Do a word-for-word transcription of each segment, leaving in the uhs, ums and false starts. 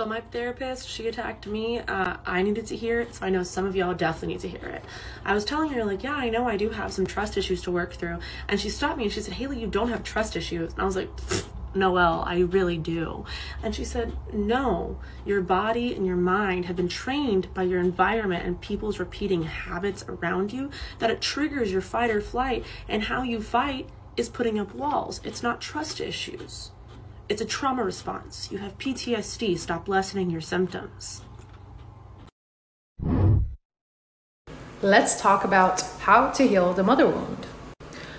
So my therapist, she attacked me. Uh, I needed to hear it, so I know some of y'all definitely need to hear it. I was telling her, like, yeah, I know I do have some trust issues to work through. And she stopped me and she said, Haley, you don't have trust issues. And I was like, Noelle, I really do. And she said, no, your body and your mind have been trained by your environment and people's repeating habits around you that it triggers your fight or flight, and how you fight is putting up walls. It's not trust issues. It's a trauma response. You have P T S D. Stop lessening your symptoms. Let's talk about how to heal the mother wound.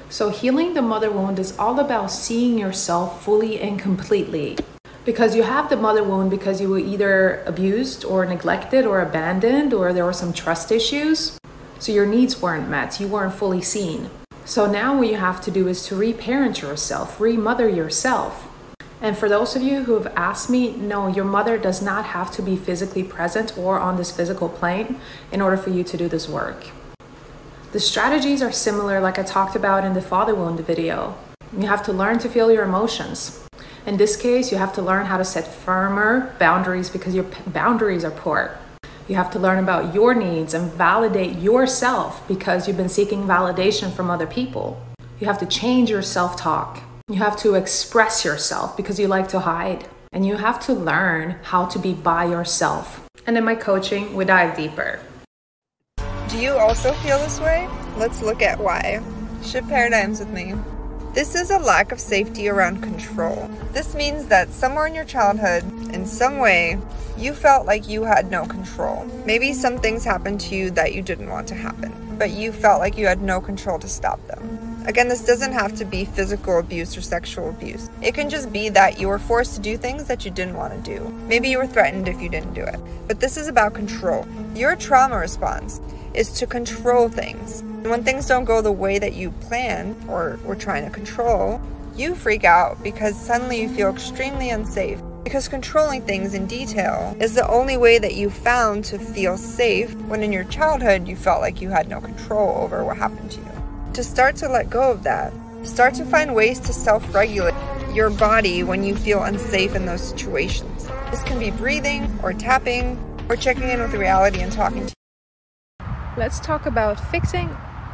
So healing the mother wound is all about seeing yourself fully and completely, because you have the mother wound because you were either abused or neglected or abandoned, or there were some trust issues. So your needs weren't met. You weren't fully seen. So now what you have to do is to reparent yourself, remother yourself. And for those of you who have asked me, no, your mother does not have to be physically present or on this physical plane in order for you to do this work. The strategies are similar, like I talked about in the father wound video. You have to learn to feel your emotions. In this case, you have to learn how to set firmer boundaries because your boundaries are poor. You have to learn about your needs and validate yourself because you've been seeking validation from other people. You have to change your self-talk. You have to express yourself because you like to hide. And you have to learn how to be by yourself. And in my coaching, we dive deeper. Do you also feel this way? Let's look at why. Shift paradigms with me. This is a lack of safety around control. This means that somewhere in your childhood, in some way, you felt like you had no control. Maybe some things happened to you that you didn't want to happen, but you felt like you had no control to stop them. Again, this doesn't have to be physical abuse or sexual abuse. It can just be that you were forced to do things that you didn't want to do. Maybe you were threatened if you didn't do it. But this is about control. Your trauma response is to control things. When things don't go the way that you plan or were trying to control, you freak out because suddenly you feel extremely unsafe, because controlling things in detail is the only way that you found to feel safe, when in your childhood you felt like you had no control over what happened to you. To start to let go of that, start to find ways to self-regulate your body when you feel unsafe in those situations. This can be breathing or tapping or checking in with reality and talking to. Let's talk about fixing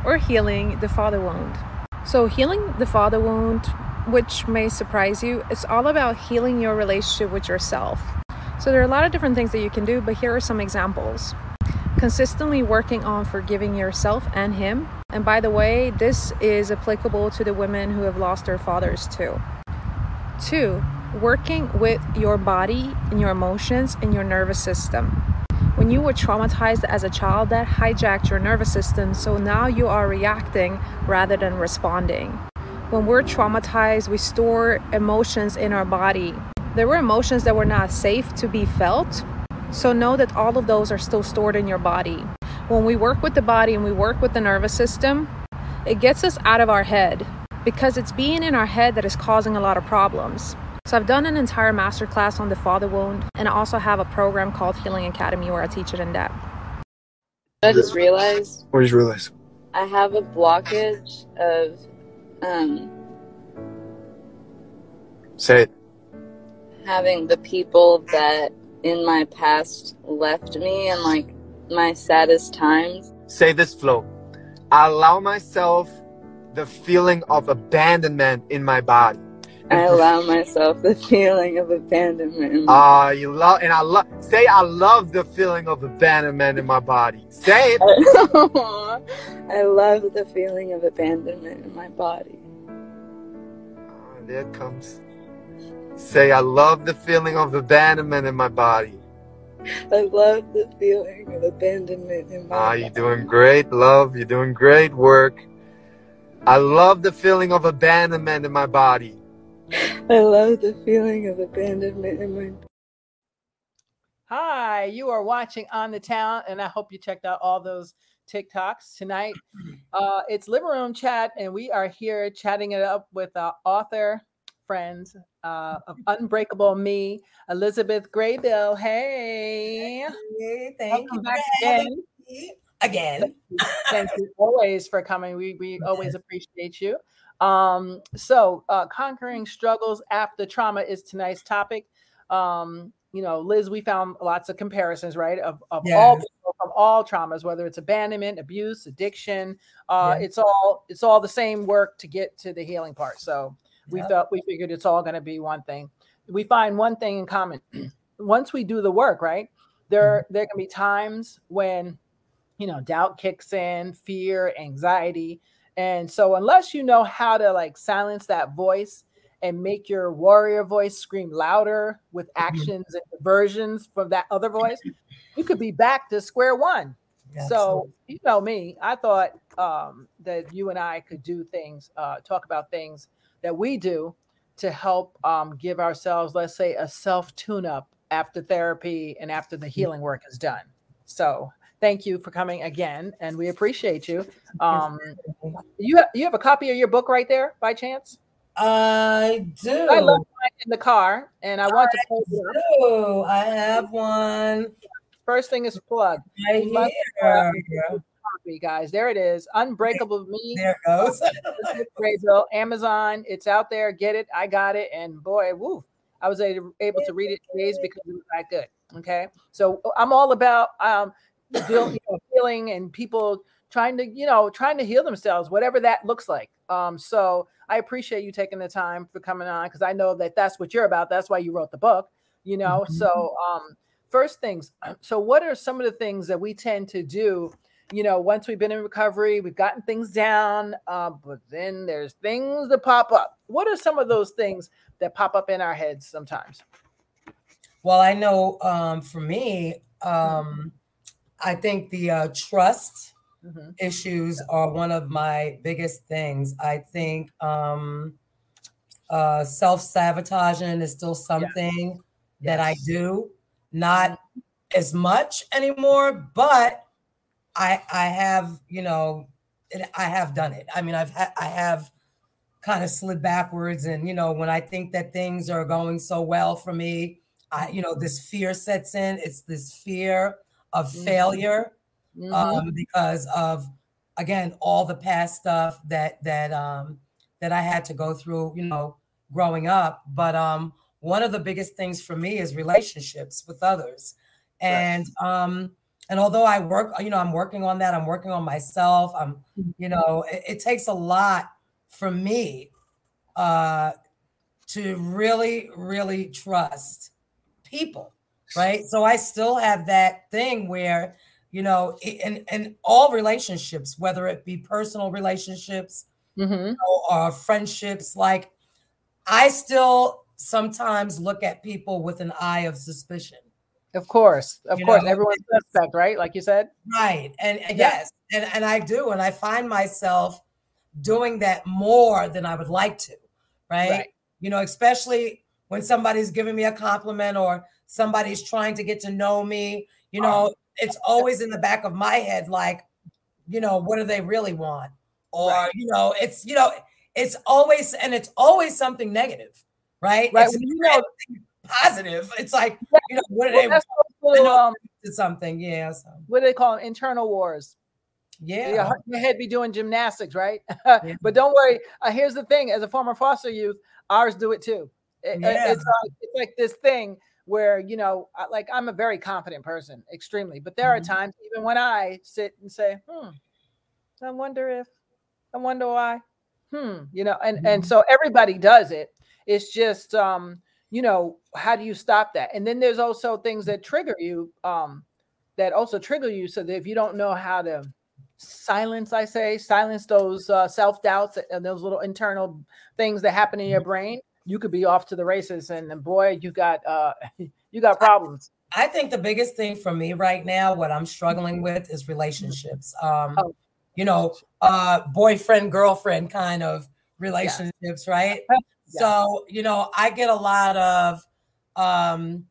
or healing the father wound. So healing the father wound, which may surprise you, it's all about healing your relationship with yourself. So there are a lot of different things that you can do, but here are some examples. Consistently working on forgiving yourself and him. And by the way, this is applicable to the women who have lost their fathers too. Two, working with your body and your emotions and your nervous system. When you were traumatized as a child, that hijacked your nervous system, so now you are reacting rather than responding. When we're traumatized, we store emotions in our body. There were emotions that were not safe to be felt, so know that all of those are still stored in your body. When we work with the body and we work with the nervous system, it gets us out of our head, because it's being in our head that is causing a lot of problems. So I've done an entire masterclass on the father wound, and I also have a program called Healing Academy where I teach it in depth. I just realized. What did you realize? I have a blockage of. Um, Say it. Having the people that in my past left me in like my saddest times. Say this, Flo. I allow myself the feeling of abandonment in my body. I allow myself the feeling of abandonment. Ah, uh, you love, and I love. Say, I love the feeling of abandonment in my body. Say it. I love the feeling of abandonment in my body. Oh, there it comes. Say, I love the feeling of abandonment in my body. I love the feeling of abandonment in my. Ah, you're doing great, love. You're doing great work. I love the feeling of abandonment in my body. I love the feeling of abandonment in my. Hi, you are watching On The Town, and I hope you checked out all those TikToks tonight. Uh, it's Living Room Chat, and we are here chatting it up with our author friends uh, of Unbreakable Me, Elizabeth Graybill. Hey. Hey, thank Welcome you. Back again. Again. Thank you always for coming. We, we always appreciate you. Um, so, uh, conquering struggles after trauma is tonight's topic. um, you know, Liz, we found lots of comparisons, right? Of, of yes. all people, of all traumas, whether it's abandonment, abuse, addiction, uh, yes. it's all, it's all the same work to get to the healing part. So we yep. felt, we figured it's all going to be one thing. We find one thing in common. Once we do the work, right, there, mm-hmm. there can be times when, you know, doubt kicks in, fear, anxiety. And so unless you know how to like silence that voice and make your warrior voice scream louder with actions and diversions from that other voice, you could be back to square one. Yeah, so absolutely. You know me, I thought um, that you and I could do things, uh, talk about things that we do to help um, give ourselves, let's say, a self tune-up after therapy and after the healing work is done. So thank you for coming again, and we appreciate you. Um, you, ha- you have a copy of your book right there, by chance? I do. I love mine in the car, and I want I to plug it do. Up. I have one. First thing is plug. Right here. Plug. Yeah. Guys, there it is. Unbreakable Me. There it goes. Graybill, Amazon. It's out there. Get it. I got it. And boy, woo, I was able to read it today's because it was that good. Okay. So I'm all about um, deal, you know, healing and people trying to, you know, trying to heal themselves, whatever that looks like. Um, so I appreciate you taking the time for coming on, because I know that that's what you're about. That's why you wrote the book, you know. Mm-hmm. So um, first things. So what are some of the things that we tend to do? You know, once we've been in recovery, we've gotten things down, uh, but then there's things that pop up. What are some of those things that pop up in our heads sometimes? Well, I know um, for me, um, I think the uh, trust mm-hmm. issues are one of my biggest things. I think um, uh, self-sabotaging is still something yeah. that yes. I do. Not as much anymore, but I, I have, you know, I have done it. I mean, I've ha- I have kind of slid backwards. And, you know, when I think that things are going so well for me, I, you know, this fear sets in. It's this fear of mm-hmm. failure mm-hmm. Um, because of, again, all the past stuff that that um, that I had to go through, you know, growing up. But um, one of the biggest things for me is relationships with others. And right. um And although I work, you know, I'm working on that. I'm working on myself. I'm, you know, it, it takes a lot for me uh, to really, really trust people, right? So I still have that thing where, you know, in, in all relationships, whether it be personal relationships mm-hmm. you know, or friendships, like I still sometimes look at people with an eye of suspicion. Of course, of you course, know, everyone's suspect, right? Like you said, right? And, and yeah. yes, and and I do, and I find myself doing that more than I would like to, right? right? You know, especially when somebody's giving me a compliment or somebody's trying to get to know me. You know, oh. it's always in the back of my head, like, you know, what do they really want? Or right. you know, it's you know, it's always and it's always something negative, right? Right. It's, well, you know. Positive. It's like, you know, what do well, they do um, something? Yeah. So. What do they call them? Internal wars. Yeah. Your head be doing gymnastics, right? Yeah. But don't worry. Uh, here's the thing. As a former foster youth, ours do it too. It, yeah. it's, like, it's like this thing where, you know, like I'm a very confident person, extremely. But there mm-hmm. are times even when I sit and say, hmm, I wonder if, I wonder why. Hmm. You know, and, mm-hmm. and so everybody does it. It's just, um, you know, how do you stop that? And then there's also things that trigger you, um, that also trigger you. So that if you don't know how to silence, I say, silence those uh, self-doubts and those little internal things that happen in your brain, you could be off to the races. And, and boy, you got, uh, you got problems. I, I think the biggest thing for me right now, what I'm struggling with is relationships. Um, oh. You know, uh, boyfriend, girlfriend kind of relationships, yeah. right? Yes. So, you know, I get a lot of, um,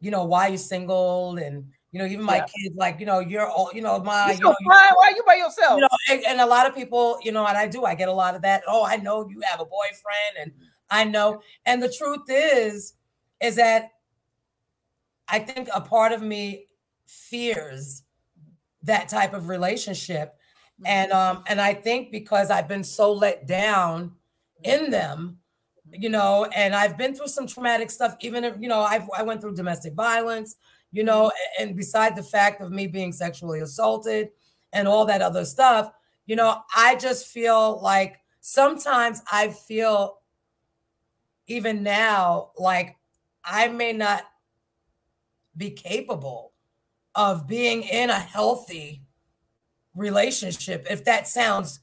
you know, why you single? And, you know, even my yeah. kids, like, you know, you're all, you know, my, you know, why, why are you by yourself? You know, and, and a lot of people, you know, and I do, I get a lot of that. Oh, I know you have a boyfriend and I know. And the truth is, is that I think a part of me fears that type of relationship. Mm-hmm. And, um, and I think because I've been so let down in them, you know, and I've been through some traumatic stuff, even if, you know, I've, I went through domestic violence, you know, and beside the fact of me being sexually assaulted and all that other stuff, you know, I just feel like sometimes I feel even now, like I may not be capable of being in a healthy relationship. If that sounds,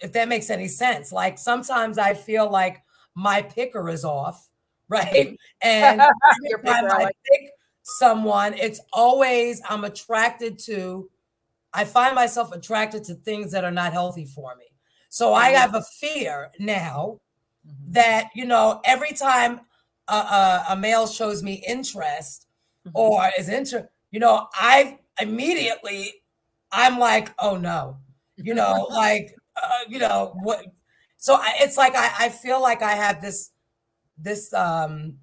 if that makes any sense, like sometimes I feel like my picker is off, right? And every time I pick someone, it's always I'm attracted to, I find myself attracted to things that are not healthy for me. So I have a fear now mm-hmm. that, you know, every time a, a, a male shows me interest mm-hmm. or is inter, you know, I immediately, I'm like, oh no, you know, like, uh, you know, what? So I, it's like, I, I feel like I have this, this, um,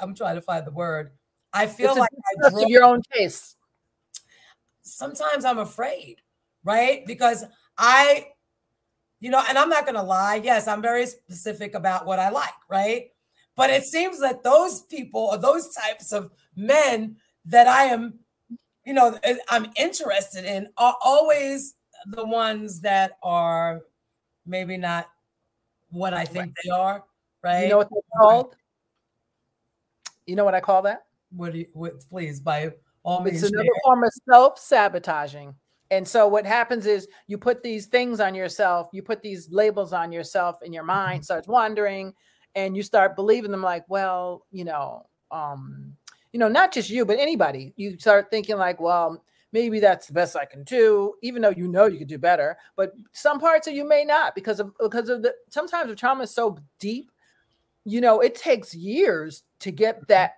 I'm trying to find the word. I feel it's like I draw your own taste. Sometimes I'm afraid, right? Because I, you know, and I'm not going to lie. Yes, I'm very specific about what I like, right? But it seems that those people or those types of men that I am, you know, I'm interested in are always the ones that are maybe not what I think they are, right? You know what they're called? You know what I call that? What do you, what, please, by all means. It's another form of self-sabotaging. And so what happens is you put these things on yourself, you put these labels on yourself, and your mind starts wandering and you start believing them like, well, you know, um, you know, not just you, but anybody. You start thinking like, well, maybe that's the best I can do, even though you know you could do better. But some parts of you may not because of because of the sometimes the trauma is so deep, you know, it takes years to get that. that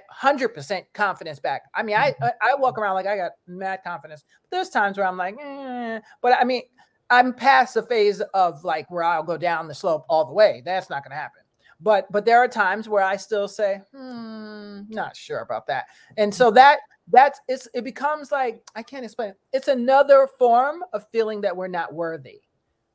one hundred percent confidence back. I mean, I I walk around like I got mad confidence. There's times where I'm like, eh. But I mean, I'm past the phase of like where I'll go down the slope all the way. That's not going to happen. But but there are times where I still say, hmm, not sure about that. And so that that's it's it becomes like, I can't explain it. It's another form of feeling that we're not worthy.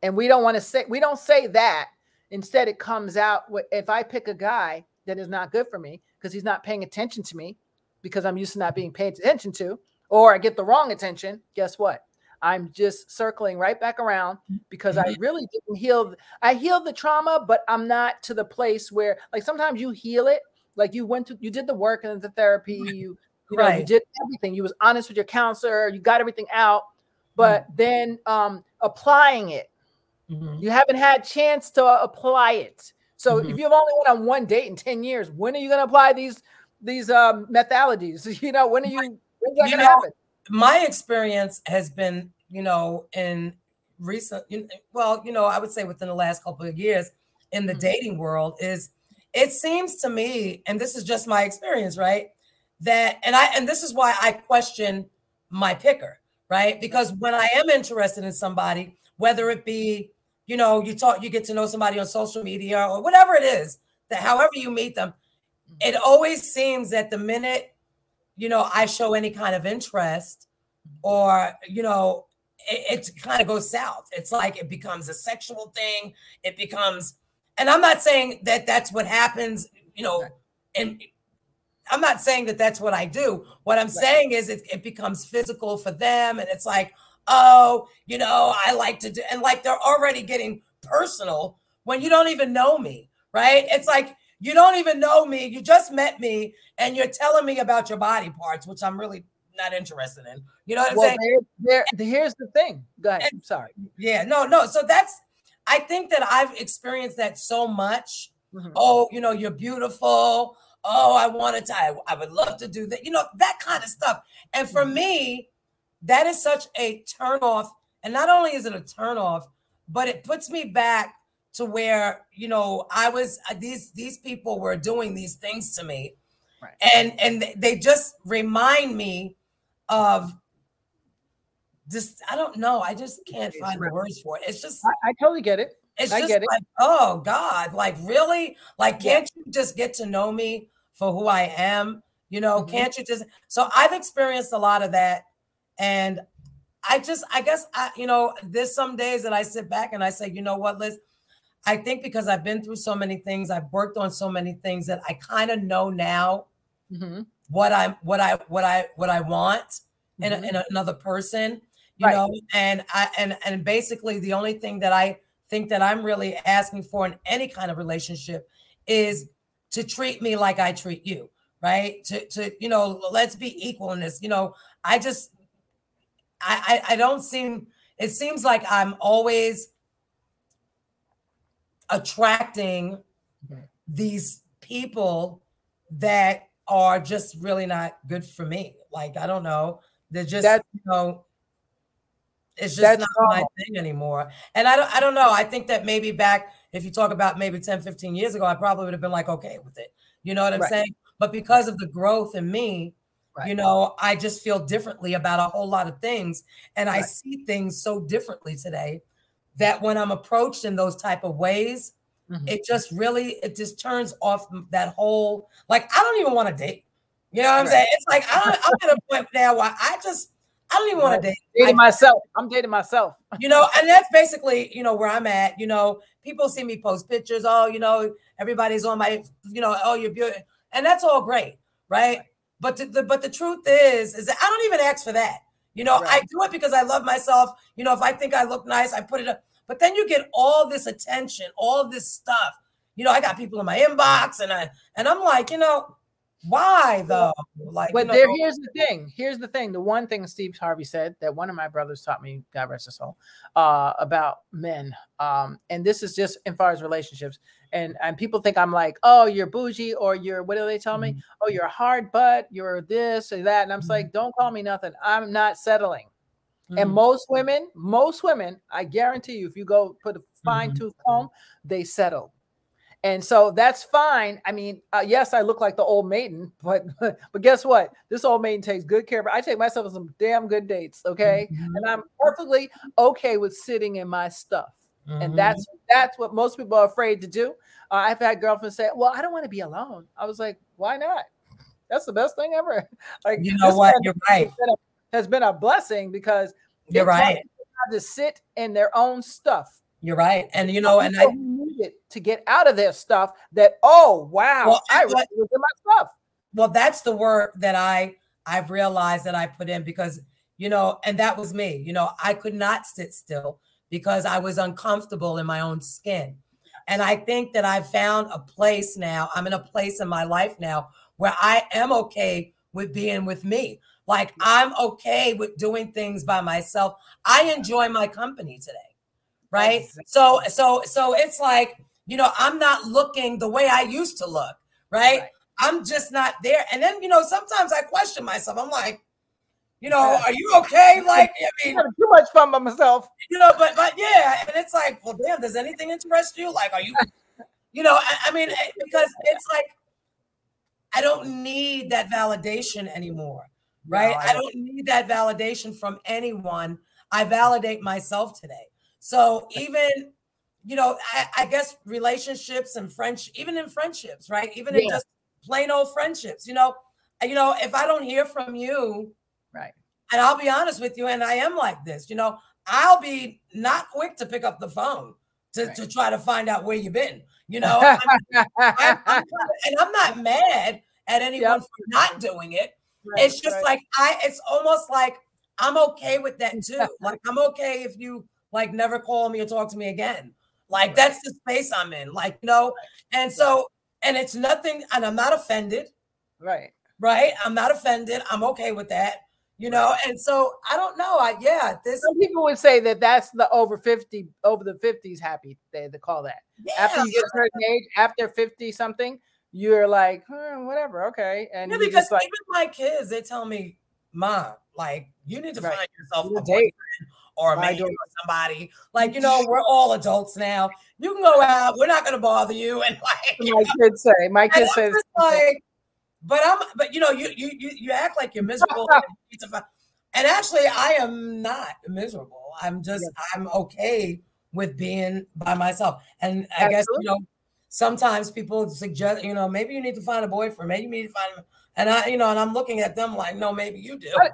And we don't want to say, we don't say that. Instead, it comes out, if I pick a guy that is not good for me, because he's not paying attention to me because I'm used to not being paid attention to, or I get the wrong attention, guess what? I'm just circling right back around because I really didn't heal. I healed the trauma, but I'm not to the place where, like, sometimes you heal it. Like you went to, you did the work and the therapy, you, you, right. know, you did everything. You was honest with your counselor. You got everything out, but mm-hmm. then um, applying it, mm-hmm. you haven't had chance to apply it. So mm-hmm. if you've only went on one date in ten years, when are you going to apply these these um, methodologies? You know, when are you, when's that going to happen? My experience has been, you know, in recent, in, well, you know, I would say within the last couple of years in the mm-hmm. dating world is, it seems to me, and this is just my experience, right? That, and I, and this is why I question my picker, right? Because when I am interested in somebody, whether it be, you know, you talk, you get to know somebody on social media or whatever it is, that however you meet them, it always seems that the minute, you know, I show any kind of interest or, you know, it, it kind of goes south. It's like it becomes a sexual thing. It becomes, and I'm not saying that that's what happens, you know, and I'm not saying that that's what I do. What I'm saying is it, it becomes physical for them. And it's like, oh, you know, I like to do, and like they're already getting personal when you don't even know me, right? It's like, you don't even know me. You just met me and you're telling me about your body parts, which I'm really not interested in. You know what I'm well, saying? There, there, here's the thing. Go ahead. And, I'm sorry. Yeah, no, no. So that's, I think that I've experienced that so much. Mm-hmm. Oh, you know, you're beautiful. Oh, I want to tie. I would love to do that. You know, that kind of stuff. And for mm-hmm. me, that is such a turnoff. And not only is it a turnoff, but it puts me back to where, you know, I was, these, these people were doing these things to me. Right. And, and they just remind me of this. I don't know. I just can't find the words for it. It's just, I, I totally get it. It's I just get it. Like, oh God, like really? Like, can't you just get to know me for who I am? You know, mm-hmm. can't you just, so I've experienced a lot of that. And I just, I guess, I, you know, there's some days that I sit back and I say, you know what, Liz, I think because I've been through so many things, I've worked on so many things that I kind of know now mm-hmm. what I what I what I what I want mm-hmm. in, a, in another person, you right. know. And I and and basically the only thing that I think that I'm really asking for in any kind of relationship is to treat me like I treat you, right? To to you know, let's be equal in this. You know, I just I I, I don't seem. It seems like I'm always attracting okay. these people that are just really not good for me. Like, I don't know. They're just, that's, you know, it's just not normal. My thing anymore. And I don't, I don't know. I think that maybe back, if you talk about maybe ten, fifteen years ago, I probably would have been like, okay with it. You know what I'm right. saying? But because of the growth in me, right. you know, I just feel differently about a whole lot of things. And right. I see things so differently today that when I'm approached in those type of ways, mm-hmm. it just really, it just turns off that whole, like, I don't even want to date. You know what I'm right. saying? It's like, I don't, I'm at a point now where I just, I don't even want to date. Dating I, myself. I'm dating myself. You know, and that's basically, you know, where I'm at. You know, people see me post pictures. Oh, you know, everybody's on my, you know, oh, you're beautiful. And that's all great, right? right. But the, the, but the truth is, is that I don't even ask for that. You know, right. I do it because I love myself. You know, if I think I look nice, I put it up. But then you get all this attention, all this stuff. You know, I got people in my inbox, and I and I'm like, you know, why though? Like, but you know, there, here's the thing. Here's the thing. The one thing Steve Harvey said that one of my brothers taught me, God rest his soul, uh, about men. Um, and this is just as far as relationships. And and people think I'm like, oh, you're bougie, or you're, what do they tell me? Oh, you're a hard butt, you're this or that. And I'm mm-hmm. like, don't call me nothing. I'm not settling. Mm-hmm. And most women, most women, I guarantee you, if you go put a fine mm-hmm. tooth comb, they settle. And so that's fine. I mean, uh, yes, I look like the old maiden, but but guess what? This old maiden takes good care of her. I take myself on some damn good dates, okay? Mm-hmm. And I'm perfectly okay with sitting in my stuff. Mm-hmm. And that's that's what most people are afraid to do. Uh, I've had girlfriends say, well, I don't want to be alone. I was like, why not? That's the best thing ever. Like, you know what? You're right. Has been a blessing because you're right. To sit in their own stuff. You're right, and you know, and I needed to get out of their stuff. That oh wow, well, I was in my stuff. Well, that's the word that I I've realized that I put in because you know, and that was me. You know, I could not sit still because I was uncomfortable in my own skin, and I think that I found a place now. I'm in a place in my life now where I am okay with being with me. Like, I'm okay with doing things by myself. I enjoy my company today, right? So, so, so it's like, you know, I'm not looking the way I used to look, right? right. I'm just not there. And then, you know, sometimes I question myself. I'm like, you know, are you okay? Like, I mean, I'm having too much fun by myself, you know, but, but yeah. And it's like, well, damn, does anything interest you? Like, are you, you know, I, I mean, because it's like, I don't need that validation anymore. Right. No, I, don't. I don't need that validation from anyone. I validate myself today. So even, you know, I, I guess relationships and friends, even in friendships, right? Even yeah. in just plain old friendships, you know, you know, if I don't hear from you, right. And I'll be honest with you. And I am like this, you know, I'll be not quick to pick up the phone to, right. to try to find out where you've been, you know, I'm, I'm, I'm, I'm, and I'm not mad at anyone yep. for not doing it. Right, it's just right. like I it's almost like I'm okay with that too. Like, I'm okay if you like never call me or talk to me again. Like right. that's the space I'm in. Like, you know, and so and it's nothing, and I'm not offended. Right. Right. I'm not offended. I'm okay with that. You know, and so I don't know. I yeah, this some people would say that that's the over fifty, over the fifties happy they to call that. Yeah. After you get a certain age, after fifty something. You're like, hmm, whatever, okay. And yeah, because like, even my kids, they tell me, Mom, like, you need to right. find yourself a date or a man or somebody. Like, you know, we're all adults now. You can go out. We're not going to bother you. And like, you my know? kids say, my kids say, like, but I'm, but you know, you you you, you act like you're miserable. and, and actually, I am not miserable. I'm just, yes. I'm okay with being by myself. And I Absolutely. guess, you know. Sometimes people suggest, you know, maybe you need to find a boyfriend, maybe you need to find, and I, you know, and I'm looking at them like, no, maybe you do. I,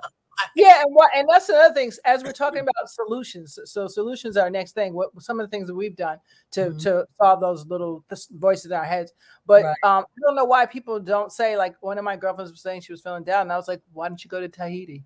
Yeah, and what, and that's another thing. As we're talking about solutions, so solutions are our next thing. What some of the things that we've done to mm-hmm. to solve those little voices in our heads. But right. um, I don't know why people don't say, like, one of my girlfriends was saying she was feeling down, and I was like, why don't you go to Tahiti?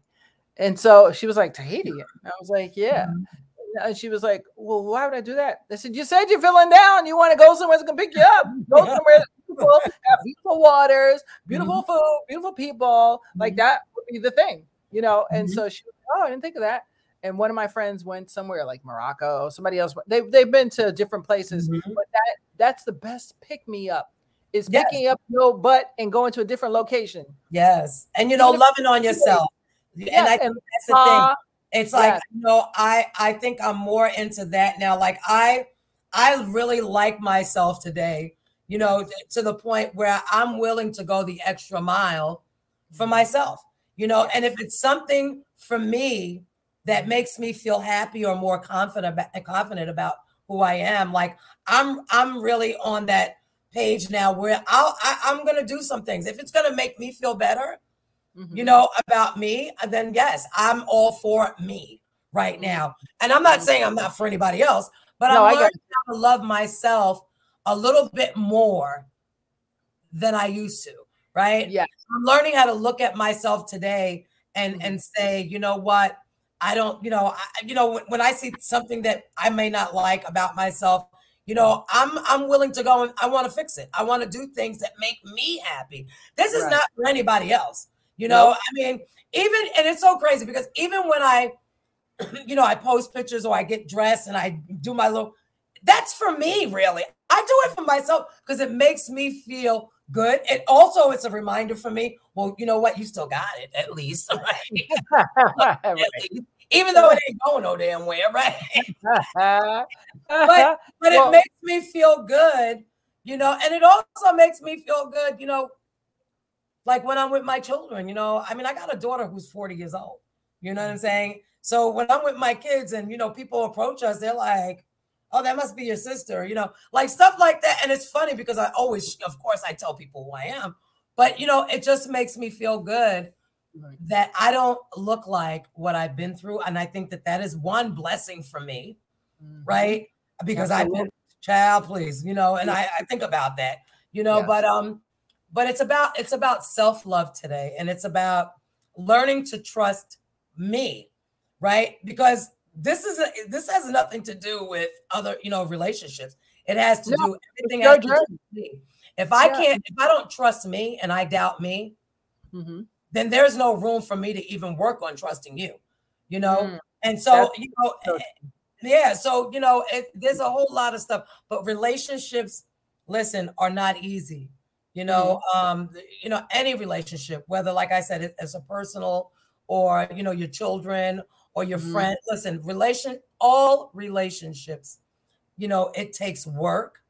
And so she was like, Tahiti? And I was like, yeah. Mm-hmm. And she was like, well, why would I do that? I said, you said you're feeling down. You want to go somewhere that's going to pick you up. Go somewhere that's beautiful, have beautiful waters, beautiful mm-hmm. food, beautiful people. Mm-hmm. Like, that would be the thing, you know? And mm-hmm. so she was like, oh, I didn't think of that. And one of my friends went somewhere like Morocco. Somebody else, they, they've been to different places. Mm-hmm. But that that's the best pick-me-up. Is yes. picking up your butt and going to a different location. Yes. And, you know, loving on yourself. Yeah. And I think that's the uh, thing. It's like, yeah. you know, I, I think I'm more into that now. Like, I I really like myself today, you know, to the point where I'm willing to go the extra mile for myself, you know. And if it's something for me that makes me feel happy or more confident about, confident about who I am, like, I'm I'm really on that page now where I'll, I, I'm going to do some things. If it's going to make me feel better, Mm-hmm. you know, about me, then yes, I'm all for me right now. And I'm not saying I'm not for anybody else, but no, I'm learning how to love myself a little bit more than I used to, right? Yeah. I'm learning how to look at myself today and, mm-hmm. and say, you know what, I don't, you know, I, you know, when, when I see something that I may not like about myself, you know, I'm I'm willing to go and I want to fix it. I want to do things that make me happy. This is right. not for anybody else. You know, nope. I mean, even, and it's so crazy because even when I, you know, I post pictures or I get dressed and I do my little, that's for me, really. I do it for myself because it makes me feel good. And also it's a reminder for me, well, you know what? You still got it, at least, right? right. At least, even though it ain't going no damn where, right? but but well, it makes me feel good, you know, and it also makes me feel good, you know, like when I'm with my children, you know, I mean, I got a daughter who's forty years old, you know what I'm saying? So when I'm with my kids and, you know, people approach us, they're like, oh, that must be your sister, you know, like stuff like that. And it's funny because I always, of course, I tell people who I am, but, you know, it just makes me feel good right. that I don't look like what I've been through. And I think that that is one blessing for me, mm-hmm. right? Because Absolutely. I've been, child, please, you know, and yeah. I, I think about that, you know, yeah. but, um, But it's about it's about self-love today. And it's about learning to trust me, right? Because this is a, this has nothing to do with other, you know, relationships. It has to no, do everything has to do with me. If I yeah. can't, if I don't trust me and I doubt me, mm-hmm. then there's no room for me to even work on trusting you, you know? Mm, and so, you know, so yeah, so, you know, it, there's a whole lot of stuff, but relationships, listen, are not easy. You know, um, you know, any relationship, whether, like I said, it's a personal or, you know, your children or your mm-hmm. friend. Listen, relation, all relationships, you know, it takes work.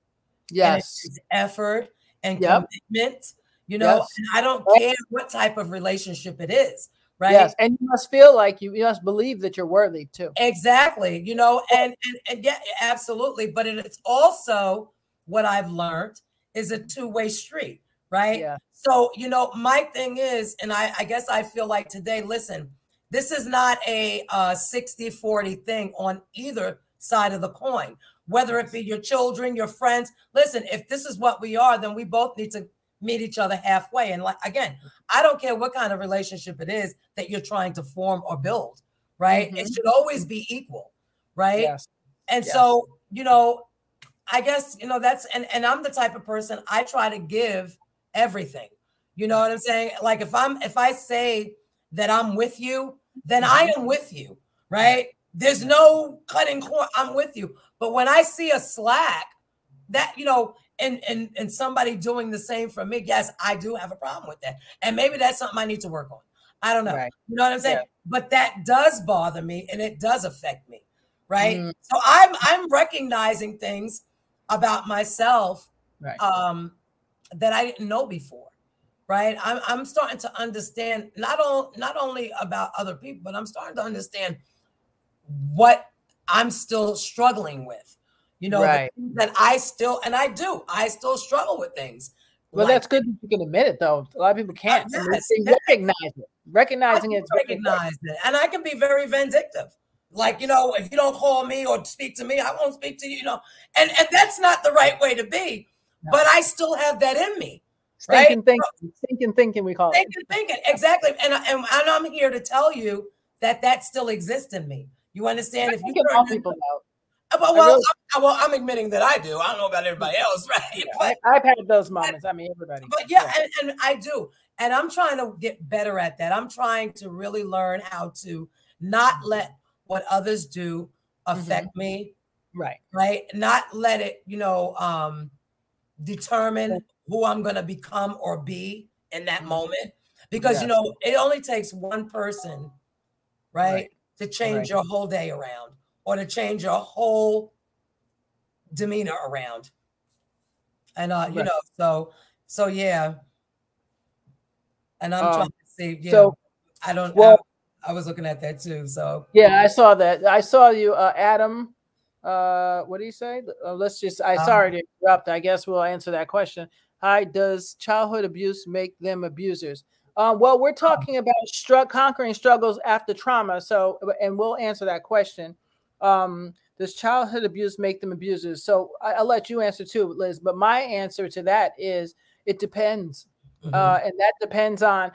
Yes. And it takes effort and yep. commitment, you know, yes. and I don't yep. care what type of relationship it is. Right. Yes. And you must feel like you, you must believe that you're worthy, too. Exactly. You know, and, and, and yeah, absolutely. But it, it's also what I've learned. Is a two-way street, right? Yeah. So, you know, my thing is, and I, I guess I feel like today, listen, this is not a sixty forty thing on either side of the coin, whether it be your children, your friends. Listen, if this is what we are, then we both need to meet each other halfway. And like, again, I don't care what kind of relationship it is that you're trying to form or build, right? Mm-hmm. It should always be equal, right? Yes. And yes. so, you know, I guess, you know, that's, and, and I'm the type of person, I try to give everything. You know what I'm saying? Like if I'm, if I say that I'm with you, then I am with you, right? There's no cutting corner, I'm with you. But when I see a slack that, you know, and, and, and somebody doing the same for me, yes, I do have a problem with that. And maybe that's something I need to work on. I don't know. Right. You know what I'm saying? Yeah. But that does bother me and it does affect me. Right. Mm. So I'm, I'm recognizing things about myself right. um, that I didn't know before, right? I'm, I'm starting to understand not, all, not only about other people, but I'm starting to understand what I'm still struggling with, you know, right. that I still, and I do, I still struggle with things. Well, like, that's good that you can admit it, though. A lot of people can't. Yes, so they yes. recognize it. recognizing it. Recognize it. And I can be very vindictive. Like, you know, if you don't call me or speak to me, I won't speak to you, you know. And and that's not the right way to be. No. But I still have that in me. Thinking, right? thinking, thinking, thinking, we call it. Thinking, thinking, exactly. And, I, and I'm here to tell you that that still exists in me. You understand? I if you all people know. Well, well, really, I'm, well, I'm admitting that I do. I don't know about everybody else, right? Yeah, but, I, I've had those moments. I, I mean, everybody. But yeah, yeah. And, and I do. And I'm trying to get better at that. I'm trying to really learn how to not let what others do affect mm-hmm. me. Right. Right. Not let it, you know, um, determine who I'm going to become or be in that moment. Because, yeah. you know, it only takes one person, right, right. to change right. your whole day around or to change your whole demeanor around. And, uh, you right. know, so, so yeah. And I'm um, trying to see, yeah, so, I don't well, I, I was looking at that too. So yeah, I saw that. I saw you, uh, Adam. Uh, what do you say? Uh, let's just, I um, sorry to interrupt. I guess we'll answer that question. Hi, does childhood abuse make them abusers? Uh, well, we're talking um, about str- conquering struggles after trauma. So, and we'll answer that question. Um, does childhood abuse make them abusers? So I, I'll let you answer too, Liz. But my answer to that is it depends. Uh, and that depends on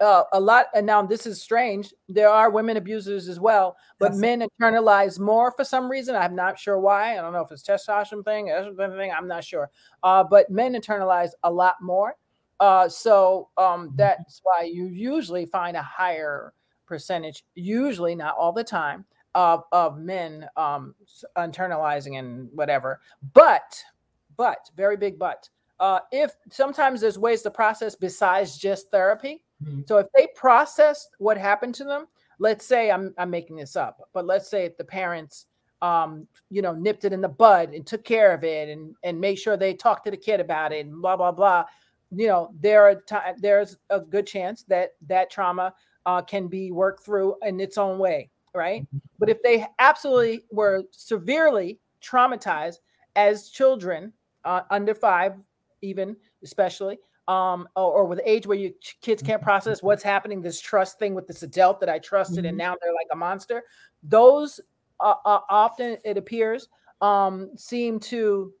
uh, a lot. And now this is strange. There are women abusers as well, but yes. men internalize more for some reason. I'm not sure why. I don't know if it's testosterone thing, estrogen thing. I'm not sure. Uh, but men internalize a lot more. Uh, so um, that's why you usually find a higher percentage, usually not all the time, of, of men um, internalizing and whatever. But, but, very big but. Uh, if sometimes there's ways to process besides just therapy. Mm-hmm. So if they processed what happened to them, let's say I'm I'm making this up, but let's say if the parents, um, you know, nipped it in the bud and took care of it and, and made sure they talked to the kid about it and blah, blah, blah, you know, there are t- there's a good chance that that trauma uh, can be worked through in its own way. Right. Mm-hmm. But if they absolutely were severely traumatized as children uh, under five, even especially, um, or, or with age where your kids can't process what's happening, this trust thing with this adult that I trusted mm-hmm. and now they're like a monster. Those uh, uh, often, it appears, um, seem to,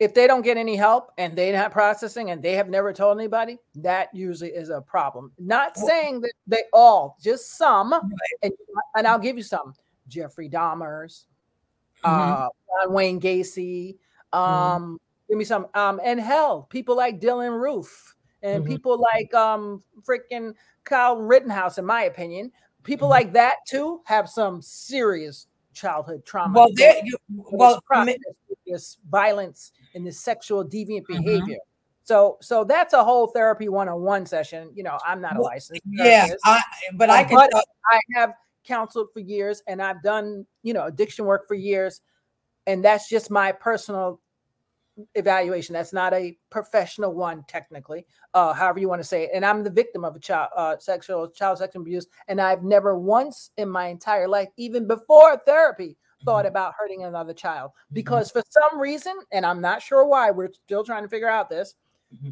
if they don't get any help and they're not processing and they have never told anybody, that usually is a problem. Not saying that they all, just some, and, and I'll give you some. Jeffrey Dahmer's, mm-hmm. uh, John Wayne Gacy, um, mm-hmm. give me some. Um, and hell, people like Dylan Roof and mm-hmm. people like um, freaking Kyle Rittenhouse, in my opinion, people mm-hmm. like that too have some serious childhood trauma. Well, there you, well, this, this violence and this sexual deviant behavior. Mm-hmm. So, so that's a whole therapy one-on-one session. You know, I'm not well, a licensed therapist. Yeah, I, but I can. But tell- I have counseled for years, and I've done you know addiction work for years, and that's just my personal evaluation. That's not a professional one, technically, uh, however you want to say it. And I'm the victim of a child, uh, sexual, child sexual abuse. And I've never once in my entire life, even before therapy, thought about hurting another child because for some reason, and I'm not sure why, we're still trying to figure out this.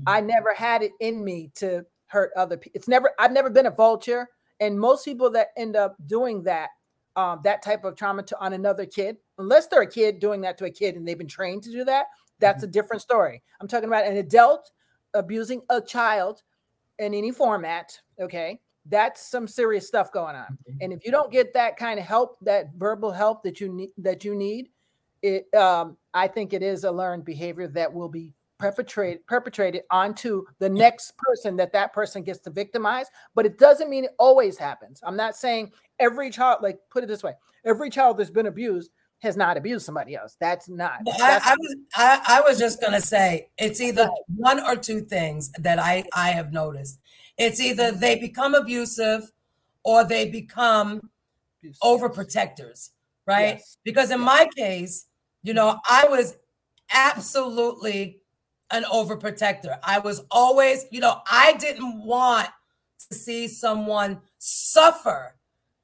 I never had it in me to hurt other people. It's never, I've never been a vulture. And most people that end up doing that, um, that type of trauma to on another kid, unless they're a kid doing that to a kid and they've been trained to do that, that's a different story. I'm talking about an adult abusing a child in any format. Okay. That's some serious stuff going on. And if you don't get that kind of help, that verbal help that you need, that you need, it, um, I think it is a learned behavior that will be perpetrated, perpetrated onto the next person that that person gets to victimize. But it doesn't mean it always happens. I'm not saying every child, like put it this way, every child that's been abused has not abused somebody else. That's not. Well, that's I, I, was, I, I was just going to say, it's either one or two things that I, I have noticed. It's either they become abusive or they become abusive. Overprotectors, right? Yes. Because in yes. my case, you know, I was absolutely an overprotector. I was always, you know, I didn't want to see someone suffer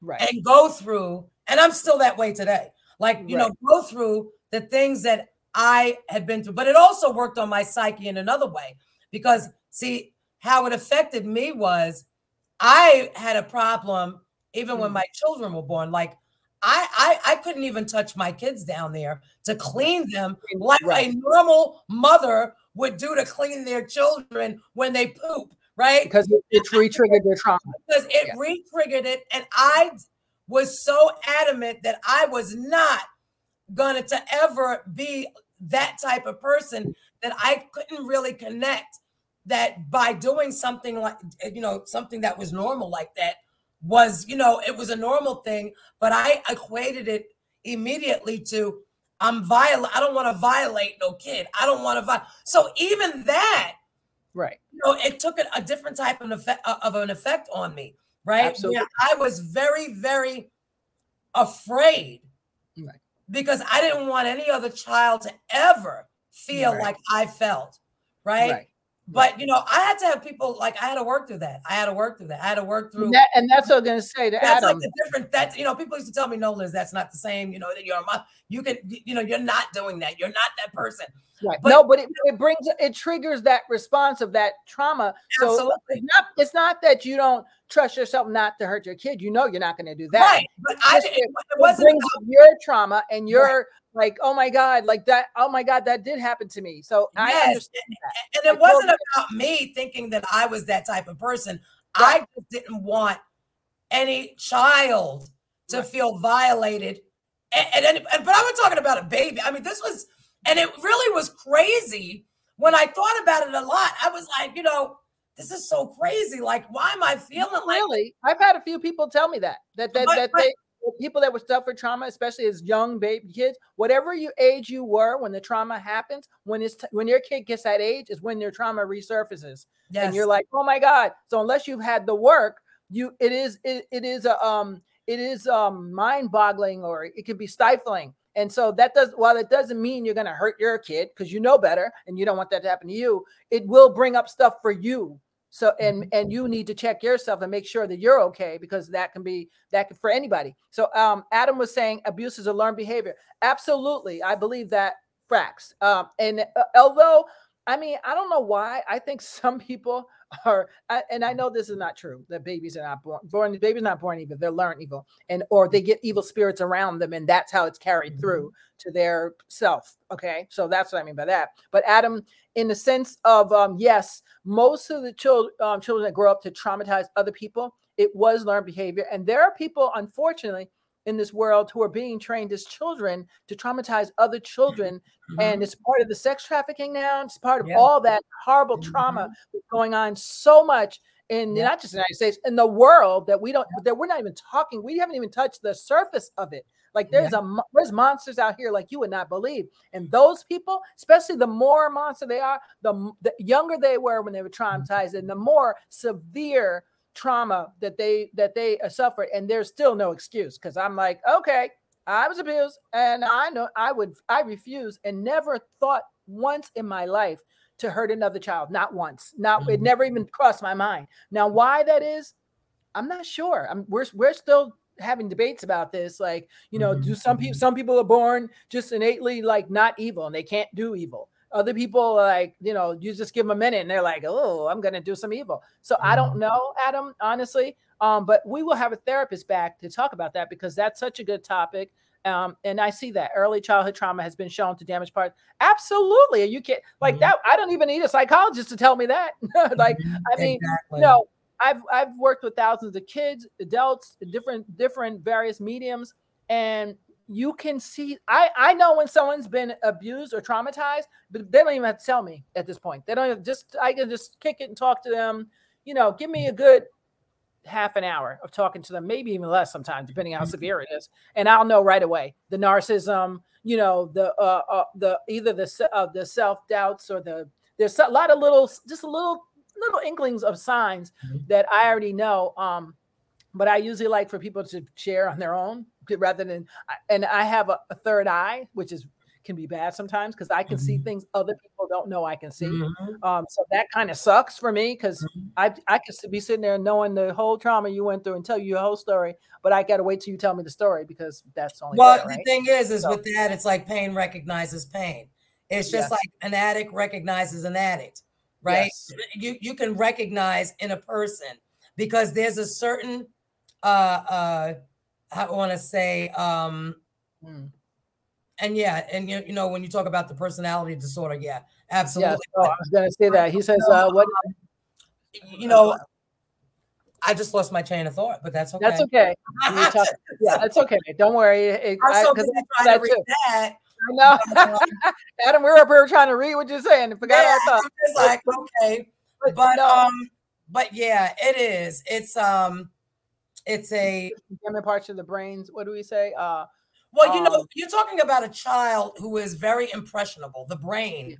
right. and go through, and I'm still that way today. Like, you right. know, go through the things that I had been through. But it also worked on my psyche in another way because, see, how it affected me was I had a problem even when my children were born. Like I, I, I couldn't even touch my kids down there to clean them like right. a normal mother would do to clean their children when they poop, right? Because it, it re-triggered their trauma. Because it yeah. re-triggered it. And I was so adamant that I was not going to ever be that type of person, that I couldn't really connect that by doing something like, you know, something that was normal like that was, you know, it was a normal thing, but I equated it immediately to I'm violent. I don't want to violate no kid. I don't want to violate. So even that, right. You know, it took a, a different type of an effect, of an effect on me. Right. Absolutely. Yeah, I was very, very afraid right. because I didn't want any other child to ever feel right. like I felt. Right. right. But, you know, I had to have people like I had to work through that. I had to work through that. I had to work through that. And that's what I'm going to say to that's Adam. Like the different, that's, you know, people used to tell me, no, Liz, that's not the same. You know, that you're a mom. You can, you know, you're not doing that. You're not that person. Right. But, no, but it, it brings, it triggers that response of that trauma. Absolutely. So it's not, it's not that you don't trust yourself not to hurt your kid. You know, you're not going to do that. Right. But I didn't, it, it wasn't it about your trauma and your right. like, oh my God, like that. Oh my God, that did happen to me. So yes. I understand that. And, and it I wasn't about that. Me thinking that I was that type of person. Right. I just didn't want any child to right. feel violated. And, and, and, and but I was talking about a baby. I mean, this was, and it really was crazy when I thought about it a lot. I was like, you know, this is so crazy. Like, why am I feeling like? Really, I've had a few people tell me that, that, that, but, that but, they, people that were suffered trauma, especially as young baby kids, whatever you age you were when the trauma happens, when it's t- when your kid gets that age is when their trauma resurfaces. Yes. And you're like, oh my God. So unless you've had the work, you, it is, it, it is, a, um, it is, um, mind boggling, or it could be stifling. And so that does, while it doesn't mean you're going to hurt your kid, because you know better and you don't want that to happen to you, it will bring up stuff for you. So, and, and you need to check yourself and make sure that you're okay, because that can be, that can for anybody. So, um, Adam was saying abuse is a learned behavior. Absolutely. I believe that facts. Um, and uh, although, I mean, I don't know why, I think some people are, I, and I know this is not true, that babies are not born, born, babies not born evil, they're learned evil, and, or they get evil spirits around them. And that's how it's carried mm-hmm. through to their self. Okay. So that's what I mean by that. But Adam, in the sense of, um, yes, most of the children, um, children that grow up to traumatize other people, it was learned behavior. And there are people, unfortunately, in this world who are being trained as children to traumatize other children. Mm-hmm. And it's part of the sex trafficking now. It's part of yeah. all that horrible mm-hmm. trauma that's going on so much in yeah. not just the United States, in the world, that we don't, yeah. that we're not even talking. We haven't even touched the surface of it. Like there's yeah. a, there's monsters out here like you would not believe. And those people, especially the more monster they are, the, the younger they were when they were traumatized, and the more severe trauma that they, that they suffered. And there's still no excuse. 'Cause I'm like, okay, I was abused, and I know I would, I refuse and never thought once in my life to hurt another child. Not once, not, it never even crossed my mind. Now, why that is, I'm not sure. I'm, we're, we're still having debates about this. Like, you know, mm-hmm. do some people, some people are born just innately like not evil and they can't do evil. Other people, like, you know, you just give them a minute and they're like, oh, I'm going to do some evil. So mm-hmm. I don't know, Adam, honestly. Um, but we will have a therapist back to talk about that, because that's such a good topic. Um, and I see that early childhood trauma has been shown to damage parts. Absolutely. You can't like mm-hmm. that. I don't even need a psychologist to tell me that. Like, mm-hmm. I mean, exactly. you know, I've I've worked with thousands of kids, adults, different different various mediums, and you can see. I, I know when someone's been abused or traumatized, but they don't even have to tell me at this point. They don't even, just I can just kick it and talk to them. You know, give me a good half an hour of talking to them, maybe even less sometimes, depending on how severe it is, and I'll know right away the narcissism. You know, the uh, uh the either the uh, the self doubts or the there's a lot of little just a little. little inklings of signs that I already know. Um, but I usually like for people to share on their own rather than, and I have a, a third eye, which is, can be bad sometimes, because I can mm-hmm. see things other people don't know I can see. Mm-hmm. Um, so that kind of sucks for me, because mm-hmm. I, I could be sitting there knowing the whole trauma you went through and tell you your whole story, but I got to wait till you tell me the story, because that's only well, fair, right? The thing is, is so, with that, it's like pain recognizes pain. It's just yes. like an addict recognizes an addict. Right. Yes. You you can recognize in a person. because there's a certain, uh, uh, I want to say, um, mm. and yeah, and you, you know, when you talk about the personality disorder, yeah, absolutely. Yeah, so I was going to say that. He says, uh, what, you know, I just lost my chain of thought, but that's okay. That's okay. Talk, yeah, that's okay. Don't worry. It, I, so I, I that to read that. I know. Um, Adam, we were up here trying to read what you're saying. I forgot yeah, our thoughts. It's like, okay. But, but um, but yeah, it is. It's um, it's a parts of the brains. What do we say? Uh, well, you um, know, you're talking about a child who is very impressionable. The brain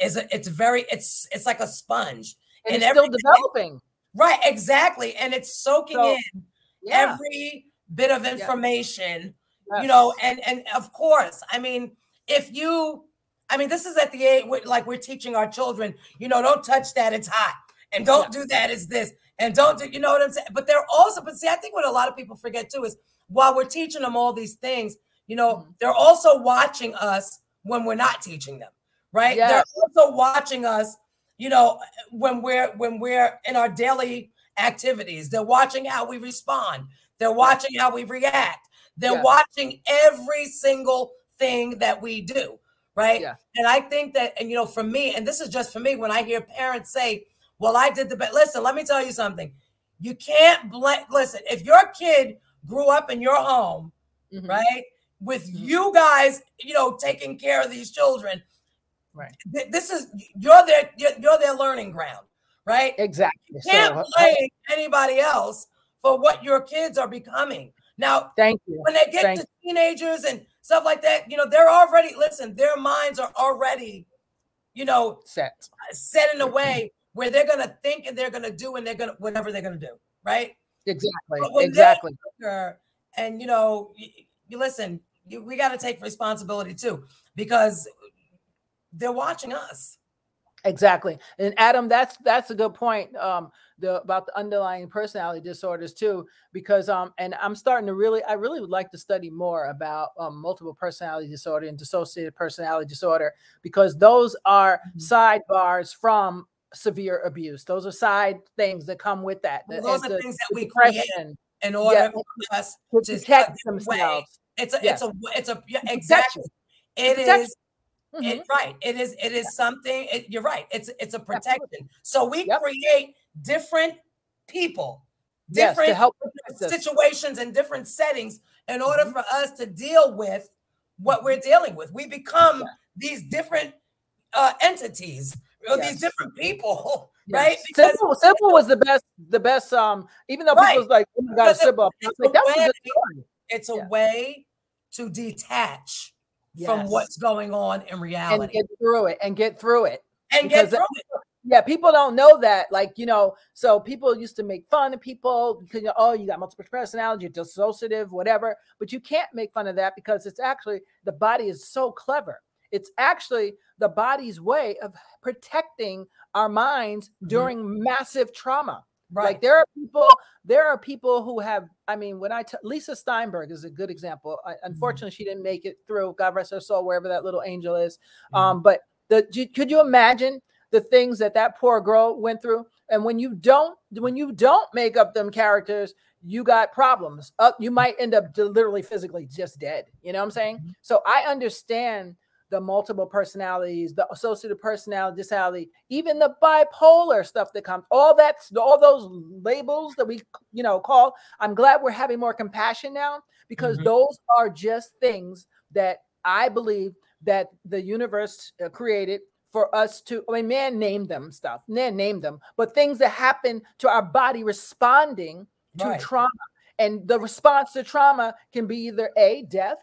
is a, it's very it's it's like a sponge, and, and it's still developing. Right, exactly, and it's soaking so, in yeah. every bit of information, yeah. yes. you know, and and of course, I mean, if you, I mean, this is at the age where, like we're teaching our children, you know, don't touch that, it's hot, and don't yeah. do that, it's this, and don't do, you know what I'm saying? But they're also, but see, I think what a lot of people forget too is while we're teaching them all these things, you know, mm-hmm. they're also watching us when we're not teaching them, right? Yes. They're also watching us. You know, when we're when we're in our daily activities, they're watching how we respond. They're watching how we react. They're yeah. watching every single thing that we do, right? Yeah. And I think that, and you know, for me, and this is just for me, when I hear parents say, "Well, I did the best." Listen, let me tell you something. You can't blame. Listen, if your kid grew up in your home, mm-hmm. right, with mm-hmm. you guys, you know, taking care of these children. Right. This is you're their you're, you're their learning ground, right? Exactly. You can't so, blame anybody else for what your kids are becoming. Now, thank you. When they get thank to teenagers and stuff like that, you know, they're already listen. Their minds are already, you know, set set in a way where they're gonna think and they're gonna do and they're gonna whatever they're gonna do, right? Exactly. Exactly. And you know, you, you listen. You, we got to take responsibility too, because they're watching us. Exactly. And Adam, that's that's a good point um, the, about the underlying personality disorders too, because um, and I'm starting to really, I really would like to study more about um, multiple personality disorder and dissociative personality disorder, because those are mm-hmm. sidebars from severe abuse. Those are side things that come with that. Well, those the, are things that we create in order yeah, for us to, to protect themselves. It's a, yes. it's a, it's a, yeah, exactly. It is. It, right. It is. It is yeah. something. It, you're right. It's it's a protection. Absolutely. So we yep. create different people, different yes, help situations and different settings in order mm-hmm. for us to deal with what we're dealing with. We become yeah. these different uh, entities, yes. these different people. Yes. Right. Because simple, simple was the best. The best. Um. Even though right. people was like, oh my God, simple. It's, like, a, way, it's yeah. a way to detach. Yes. From what's going on in reality, and get through it, and get through it, and because get through it. Yeah, people don't know that. Like you know, so people used to make fun of people because you know, oh, you got multiple personality, you're dissociative, whatever. But you can't make fun of that because it's actually the body is so clever. It's actually the body's way of protecting our minds mm-hmm. during massive trauma. Right. Like there are people, there are people who have, I mean, when I, t- Lisa Steinberg is a good example. I, unfortunately, mm-hmm. she didn't make it through, God rest her soul, wherever that little angel is. Mm-hmm. Um, but the, could you imagine the things that that poor girl went through? And when you don't, when you don't make up them characters, you got problems. Uh, you might end up literally physically just dead. You know what I'm saying? Mm-hmm. So I understand the multiple personalities, the associative personality disability, even the bipolar stuff that comes, all that, all those labels that we, you know, call, I'm glad we're having more compassion now, because mm-hmm. those are just things that I believe that the universe created for us to, I mean, man named them stuff, man named them, but things that happen to our body responding right. to trauma. And the response to trauma can be either A, death,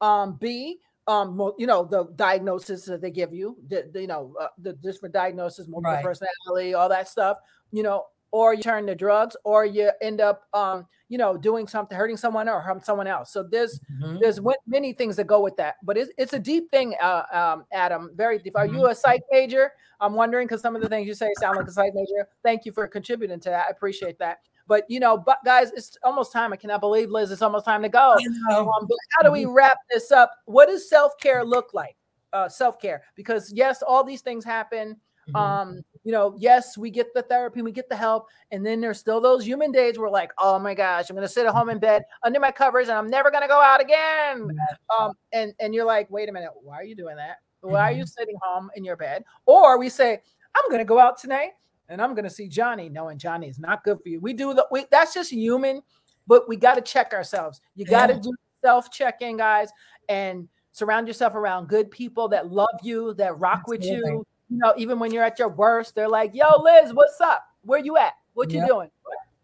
um, B, Um, you know, the diagnosis that they give you, the, the, you know, uh, the different diagnosis, multiple right. personality, all that stuff, you know, or you turn to drugs, or you end up, um, you know, doing something, hurting someone or harm someone else. So there's mm-hmm. there's many things that go with that. But it's, it's a deep thing, uh, um, Adam, very deep. Are mm-hmm. you a psych major? I'm wondering, because some of the things you say sound like a psych major. Thank you for contributing to that. I appreciate that. But, you know, but guys, it's almost time. I cannot believe, Liz, it's almost time to go. Um, but how do we wrap this up? What does self-care look like? Uh, self-care. Because, yes, all these things happen. Mm-hmm. Um, you know, yes, we get the therapy, we get the help. And then there's still those human days where like, oh my gosh, I'm going to sit at home in bed under my covers and I'm never going to go out again. Mm-hmm. Um, and, and you're like, wait a minute, why are you doing that? Why mm-hmm. are you sitting home in your bed? Or we say, I'm going to go out tonight and I'm going to see Johnny. Knowing Johnny is not good for you. We do the, we, that's just human, but we got to check ourselves. You got to yeah. do self-check-in, guys, and surround yourself around good people that love you, that rock that's with amazing. you. You know, even when you're at your worst, they're like, yo, Liz, what's up? Where you at? What you yep. doing?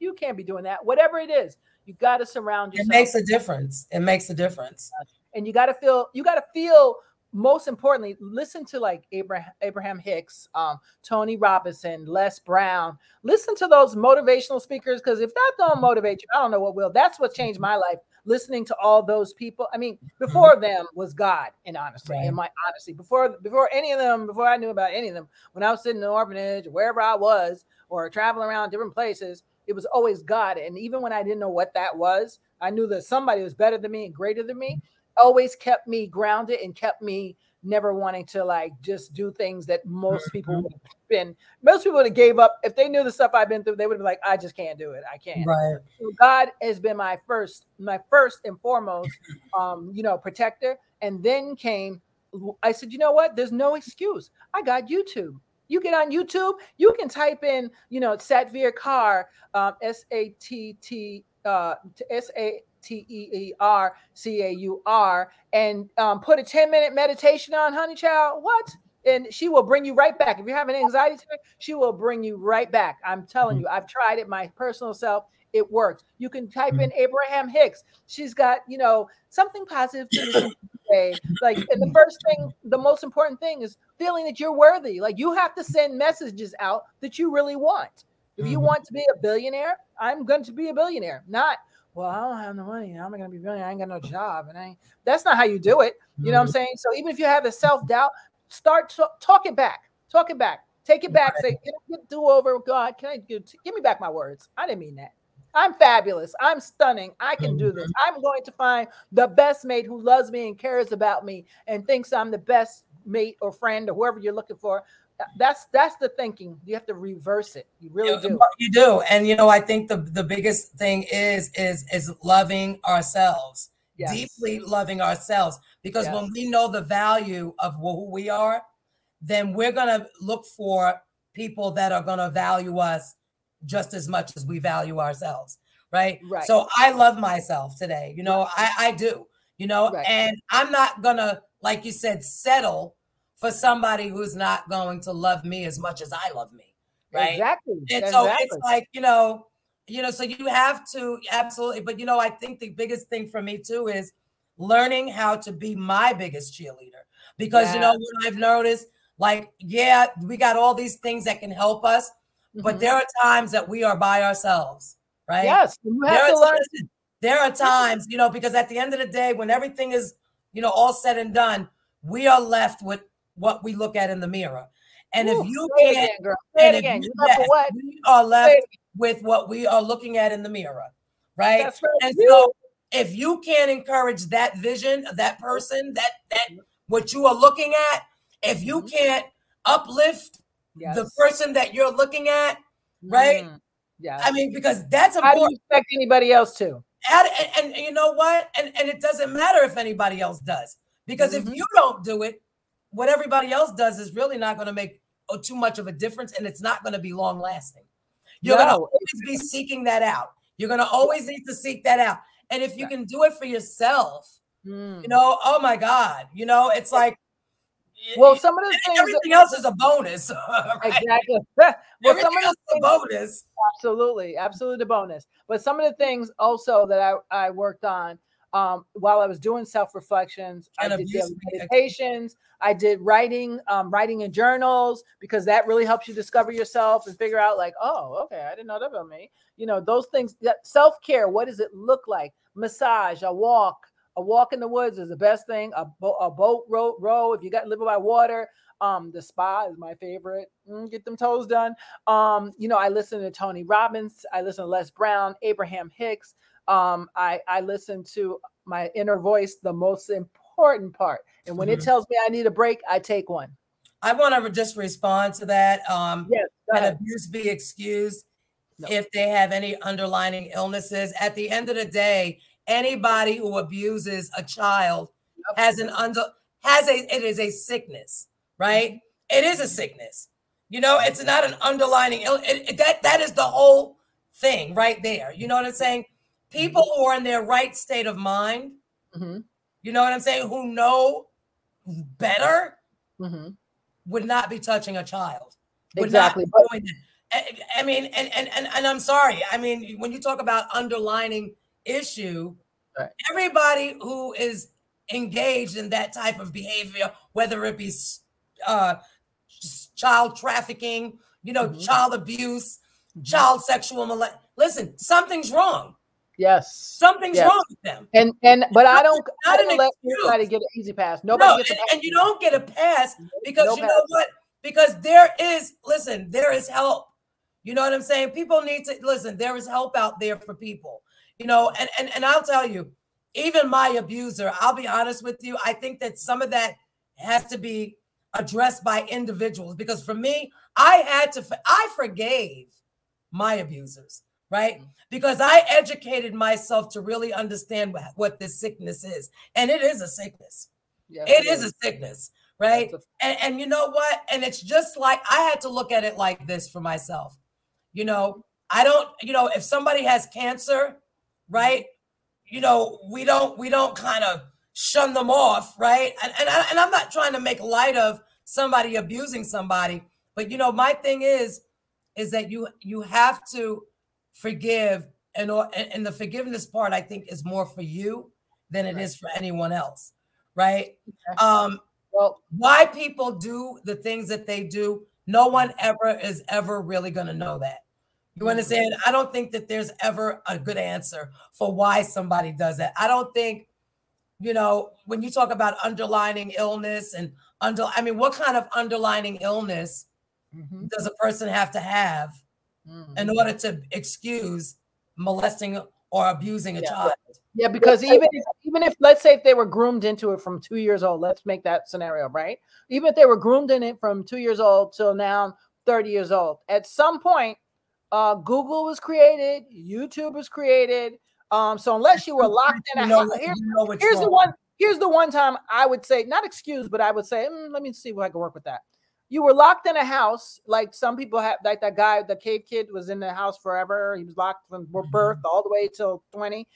You can't be doing that. Whatever it is, you got to surround yourself. It makes a difference. It makes a difference. And you got to feel, you got to feel, most importantly, listen to like Abraham, Abraham Hicks, um, Tony Robbins, Les Brown. Listen to those motivational speakers, because if that don't motivate you, I don't know what will. That's what changed my life, listening to all those people. I mean, before them was God, and honestly, right. in my honesty, before before any of them, before I knew about any of them, when I was sitting in an orphanage, wherever I was, or traveling around different places, it was always God. And even when I didn't know what that was, I knew that somebody was better than me and greater than me. Always kept me grounded and kept me never wanting to like just do things that most people would have been, most people would have gave up. If they knew the stuff I've been through, they would have been like, I just can't do it. I can't. Right. So God has been my first, my first and foremost, um, you know, protector. And then came, I said, you know what? There's no excuse. I got YouTube. You get on YouTube, you can type in, you know, Satvir Kar, um, S A T T, uh, S A T E E R C A U R, and um, put a ten minute meditation on, honey child. What? And she will bring you right back. If you're having anxiety, she will bring you right back. I'm telling you, I've tried it, my personal self. It works. You can type in Abraham Hicks. She's got, you know, something positive to listen to today. Like, and the first thing, the most important thing is feeling that you're worthy. Like, you have to send messages out that you really want. If you want to be a billionaire, I'm going to be a billionaire. Not, well, I don't have no money. How am I going to be brilliant? I ain't got no job. And I ain't. That's not how you do it. You know what I'm saying? So even if you have a self-doubt, start t- talk it back. Talk it back. Take it back. Say, can I get do over? God, can I get, give me back my words? I didn't mean that. I'm fabulous. I'm stunning. I can do this. I'm going to find the best mate who loves me and cares about me and thinks I'm the best mate or friend or whoever you're looking for. That's that's the thinking. You have to reverse it. You really do. You do. And, you know, I think the, the biggest thing is, is, is loving ourselves, yes. deeply loving ourselves, because yes. when we know the value of who we are, then we're going to look for people that are going to value us just as much as we value ourselves. Right. Right. So I love myself today. You know, right. I, I do, you know, right. and I'm not going to, like you said, settle for somebody who's not going to love me as much as I love me, right? Exactly. And so exactly. it's like, you know, you know, so you have to absolutely, but you know, I think the biggest thing for me too is learning how to be my biggest cheerleader, because yeah. you know what I've noticed, like, yeah, we got all these things that can help us, mm-hmm. but there are times that we are by ourselves, right? Yes, you have there to learn. Times, there are times, you know, because at the end of the day, when everything is, you know, all said and done, we are left with what we look at in the mirror. And Ooh, if you can't, and if you left, what? we are left with what we are looking at in the mirror, right? right. And so if you can't encourage that vision of that person, that, that what you are looking at, if you can't uplift yes. the person that you're looking at, right? Mm, yeah. I mean, because that's important. How do you expect anybody else to? And, and, and you know what? And, and it doesn't matter if anybody else does, because mm-hmm. if you don't do it, what everybody else does is really not going to make too much of a difference, and it's not going to be long lasting. You're no. going to always be seeking that out. You're going to always need to seek that out. And if you can do it for yourself, mm. you know, oh my God, you know, it's like, well, some of the things, everything else is a bonus. Right? Exactly. Well, everything some of the things, a bonus. Absolutely, absolutely a bonus. But some of the things also that I, I worked on, Um, while I was doing self-reflections, I did meditations, I did writing, um, writing in journals, because that really helps you discover yourself and figure out like, oh, okay, I didn't know that about me. You know, those things, that self-care, what does it look like? Massage, a walk, a walk in the woods is the best thing. A, bo- a boat row, row, if you got live by water, um, the spa is my favorite. Mm, get them toes done. Um, you know, I listen to Tony Robbins. I listen to Les Brown, Abraham Hicks. Um, I, I listen to my inner voice, the most important part. And when mm-hmm. it tells me I need a break, I take one. I want to just respond to that. Um, yes, can abuse be excused no. if they have any underlying illnesses? At the end of the day, anybody who abuses a child yep. has an under has a it is a sickness, right? It is a sickness. You know, it's not an underlying illness. That that is the whole thing right there. You know what I'm saying? People who are in their right state of mind, mm-hmm. you know what I'm saying, who know better, mm-hmm. would not be touching a child. Would exactly. Not be doing that. I, I mean, and, and and and I'm sorry. I mean, when you talk about underlining issue, right. everybody who is engaged in that type of behavior, whether it be uh, child trafficking, you know, mm-hmm. child abuse, mm-hmm. child sexual molest. Listen, something's wrong. Yes, something's yes. wrong with them. And and but I don't, I don't let anybody get an easy pass. Nobody no, gets a pass. And you don't get a pass because no you pass. know what? Because there is, listen, there is help. You know what I'm saying? People need to listen. There is help out there for people. You know, and and and I'll tell you, even my abuser, I'll be honest with you, I think that some of that has to be addressed by individuals. Because for me, I had to, I forgave my abusers. Right? Because I educated myself to really understand what, what this sickness is. And it is a sickness. Yes, it, it is. is a sickness. Right? A- and, and you know what? And it's just like, I had to look at it like this for myself. You know, I don't, you know, if somebody has cancer, right? You know, we don't, we don't kind of shun them off. Right? And, and, I, and I'm not trying to make light of somebody abusing somebody, but you know, my thing is, is that you, you have to forgive, and, and the forgiveness part, I think, is more for you than it right. is for anyone else, right? Okay. Um, well, why people do the things that they do, no one ever is ever really going to know that. You understand? I don't think that there's ever a good answer for why somebody does that. I don't think, you know, when you talk about underlying illness and under, I mean, what kind of underlying illness mm-hmm. does a person have to have Mm-hmm. in order to excuse molesting or abusing a yeah. child? Yeah, because even if, even if, let's say if they were groomed into it from two years old, let's make that scenario, right? Even if they were groomed in it from two years old till now, thirty years old, at some point, uh, Google was created, YouTube was created. Um, so unless you were locked in a house, here's, here's the one, here's the one time I would say, not excuse, but I would say, mm, let me see what I can work with that. You were locked in a house, like some people have, like that guy, the cave kid was in the house forever. He was locked from birth all the way till twenty.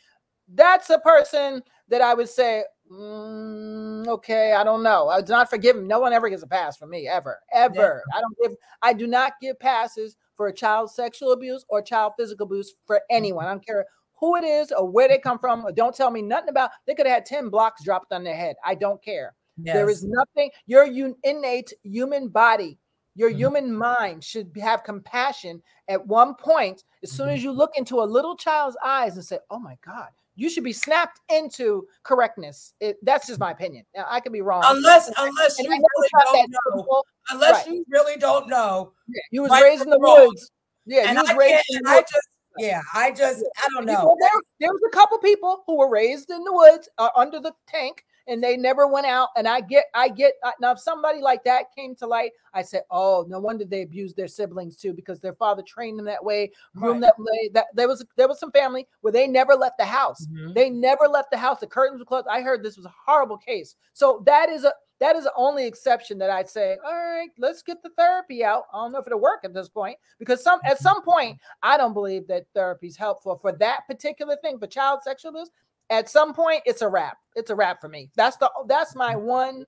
That's a person that I would say, mm, okay, I don't know. I do not forgive him. No one ever gets a pass from me, ever, ever. Yeah. I don't give, I do not give passes for child sexual abuse or child physical abuse for anyone. I don't care who it is or where they come from. Or don't tell me nothing about, they could have had ten blocks dropped on their head. I don't care. Yes. There is nothing, your un- innate human body, your mm-hmm. human mind should have compassion at one point. As mm-hmm. soon as you look into a little child's eyes and say, oh my God, you should be snapped into correctness. It, that's just my opinion. Now, I could be wrong. Unless, unless, you really, don't know. unless right. you really don't know. Yeah. You was right raised in the wrong. woods. Yeah, and you was I raised in the woods. Yeah, I just, yeah. I don't know. You know there, there was a couple people who were raised in the woods uh, under the tank. And they never went out. And I get, I get, now if somebody like that came to light, I said, oh, no wonder they abused their siblings too, because their father trained them that way, groomed right. that way. That there was, there was some family where they never left the house. Mm-hmm. They never left the house. The curtains were closed. I heard this was a horrible case. So that is a, that is the only exception that I'd say, all right, let's get the therapy out. I don't know if it'll work at this point, because some, at some point, I don't believe that therapy is helpful for that particular thing, for child sexual abuse. At some point, it's a wrap. It's a wrap for me. That's the that's my one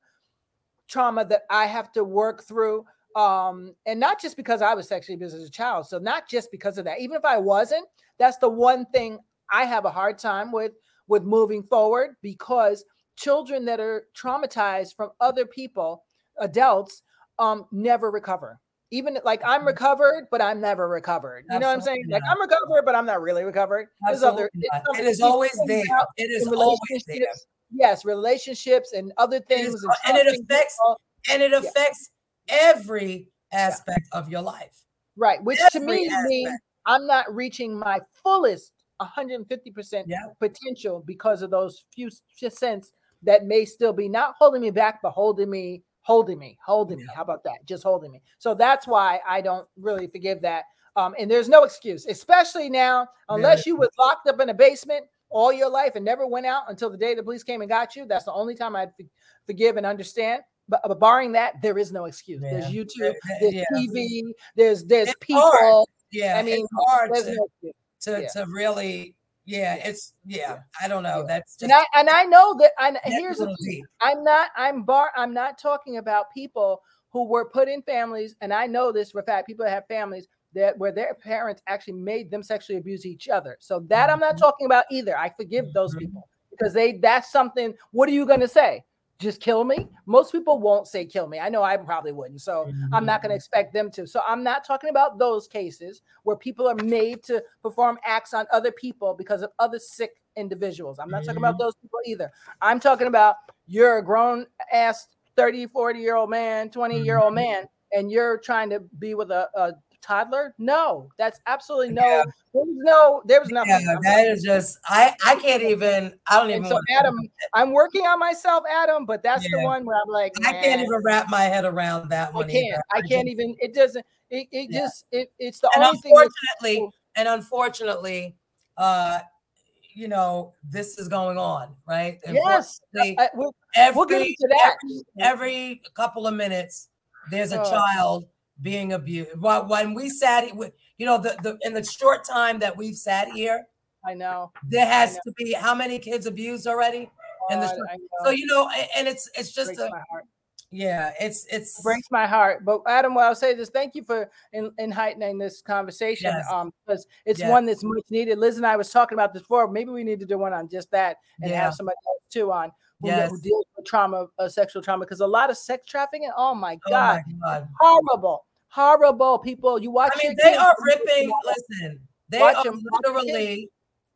trauma that I have to work through. Um, and not just because I was sexually abused as a child. So not just because of that. Even if I wasn't, that's the one thing I have a hard time with, with moving forward, because children that are traumatized from other people, adults, um, never recover. Even like I'm recovered, but I'm never recovered. You Absolutely know what I'm saying? Like I'm recovered, but I'm not really recovered. Other, it is always there. It is always there. Yes, relationships and other things. It is, and, and it affects people. and it affects yeah. every aspect yeah. of your life. Right. Which every to me aspect. means I'm not reaching my fullest one hundred fifty percent yeah. potential because of those few cents that may still be not holding me back, but holding me holding me, holding me. How about that? Just holding me. So that's why I don't really forgive that. Um, and there's no excuse, especially now, unless you was locked up in a basement all your life and never went out until the day the police came and got you. That's the only time I'd forgive and understand. But, but barring that, there is no excuse. Yeah. There's YouTube, there's yeah. T V, there's there's it's people. Hard. Yeah, I mean, it's hard to, no to, yeah. to really, yeah, it's yeah. yeah. I don't know. Yeah. That's just, and I and I know that. I here's the thing. I'm not. I'm bar. I'm not talking about people who were put in families, and I know this for a fact. People that have families that where their parents actually made them sexually abuse each other. So that mm-hmm. I'm not talking about either. I forgive mm-hmm. those people because they. That's something. What are you going to say? Just kill me? Most people won't say kill me. I know I probably wouldn't. So mm-hmm. I'm not going to expect them to. So I'm not talking about those cases where people are made to perform acts on other people because of other sick individuals. I'm not mm-hmm. talking about those people either. I'm talking about you're a grown ass thirty, forty year old man, twenty year old mm-hmm. man, and you're trying to be with a, a toddler. No, that's absolutely no, yeah. there's no, there was nothing. Yeah, that is just, I, I can't even, I don't even. And so Adam, I'm working on myself, Adam, but that's yeah. the one where I'm like, I can't even wrap my head around that one. I can't, either. I, I can't even, it doesn't, it, it yeah. just, it, it's the and only unfortunately, thing. Unfortunately, and unfortunately, uh, you know, this is going on, right? Yes. I, I, we'll, every, we'll get into that. Every, every couple of minutes, there's a oh. child being abused. When we sat, you know, the, the in the short time that we've sat here, I know there has know. to be how many kids abused already. And oh, so you know, and it's it's just it a, yeah, it's it's it breaks my heart. But Adam, well, I'll say this: thank you for in, in heightening this conversation, yes. um, because it's yes. one that's much needed. Liz and I was talking about this before. Maybe we need to do one on just that and yeah. have somebody else too on. Yes. Who deals with trauma, uh, sexual trauma, because a lot of sex trafficking. Oh my god, oh my god. horrible. Horrible people. You watch. I mean, they kids, are ripping. Listen, they are them, literally,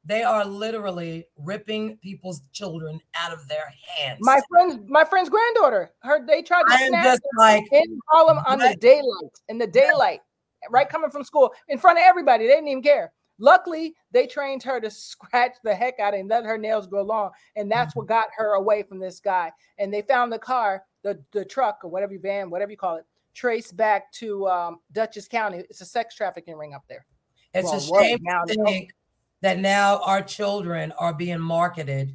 they are literally ripping people's children out of their hands. My friend's, my friend's granddaughter. Her, they tried to snatch her like, in Harlem on the daylight, in the daylight, right, coming from school, in front of everybody. They didn't even care. Luckily, they trained her to scratch the heck out and let her nails grow long, and that's mm-hmm. what got her away from this guy. And they found the car, the the truck or whatever van, whatever you call it. Trace back to um, Dutchess County. It's a sex trafficking ring up there. It's well, a shame now to think that now our children are being marketed,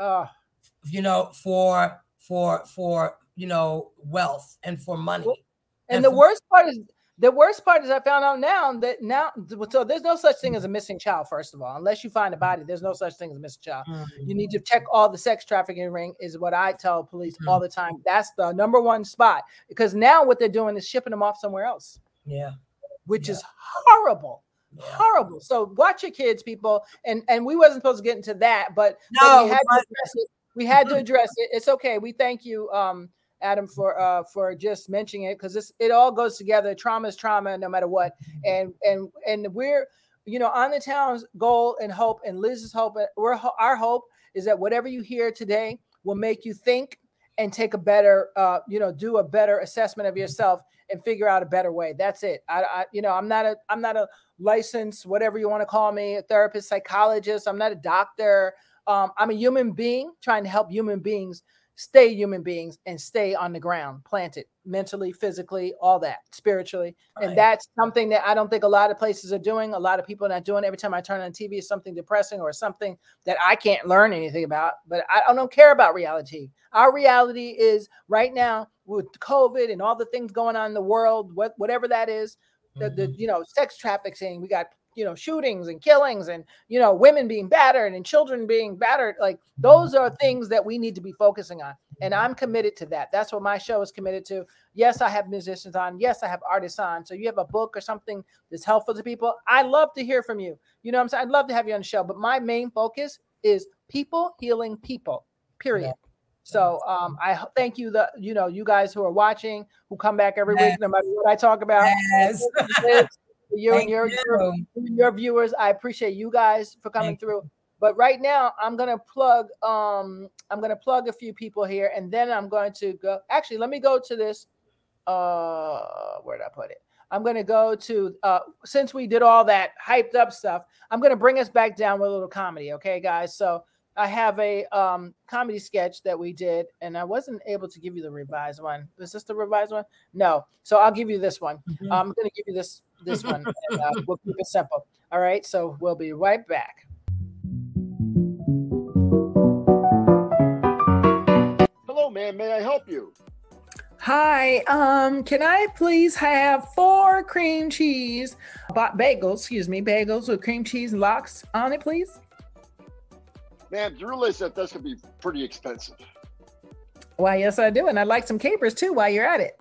uh, you know, for for for you know wealth and for money. Well, and, and the worst part is the worst part is I found out now that now so there's no such thing as a missing child. First of all, unless you find a body, there's no such thing as a missing child. Mm-hmm. You need to check all the sex trafficking ring is what I tell police mm-hmm. all the time. That's the number one spot because now what they're doing is shipping them off somewhere else. Yeah, which yeah. is horrible, yeah. horrible. So watch your kids, people. And and we wasn't supposed to get into that, but, no, but we had to address it. We had to address it. It's okay. We thank you. Um, Adam, for uh, for just mentioning it because this it all goes together. Trauma is trauma, no matter what. And and and we're you know on the town's goal and hope and Liz's hope. We're our hope is that whatever you hear today will make you think and take a better uh, you know do a better assessment of yourself and figure out a better way. That's it. I, I you know I'm not a I'm not a licensed whatever you want to call me a therapist, psychologist. I'm not a doctor. Um, I'm a human being trying to help human beings. Stay human beings and stay on the ground, planted mentally, physically, all that, spiritually. Right. And that's something that I don't think a lot of places are doing. A lot of people are not doing. Every time I turn on T V, it's something depressing or something that I can't learn anything about. But I, I don't care about reality. Our reality is right now with COVID and all the things going on in the world, what, whatever that is, mm-hmm. the, the you know, sex trafficking, we got you know, shootings and killings and, you know, women being battered and children being battered. Like those are things that we need to be focusing on. And I'm committed to that. That's what my show is committed to. Yes, I have musicians on. Yes, I have artists on. So you have a book or something that's helpful to people. I love to hear from you. You know what I'm saying? I'd love to have you on the show, but my main focus is people healing people, period. Yeah. So um, I thank you, the you know, you guys who are watching, who come back every yes. week, no matter what I talk about. Yes. You and your, you. your your viewers, I appreciate you guys for coming Thank through. You. But right now, I'm gonna plug um I'm gonna plug a few people here, and then I'm going to go. Actually, let me go to this. Uh, where did I put it? I'm gonna go to uh since we did all that hyped up stuff, I'm gonna bring us back down with a little comedy, okay, guys? So I have a um, comedy sketch that we did, and I wasn't able to give you the revised one. Was this the revised one? No. So I'll give you this one. Mm-hmm. um, I'm going to give you this this one. And, uh, we'll keep it simple. All right. So we'll be right back. Hello, ma'am. May I help you? Hi. Um, can I please have four cream cheese bagels? Excuse me, bagels with cream cheese lox on it, please. Man, do you realize that that's going to be pretty expensive? Why, yes, I do. And I'd like some capers, too, while you're at it.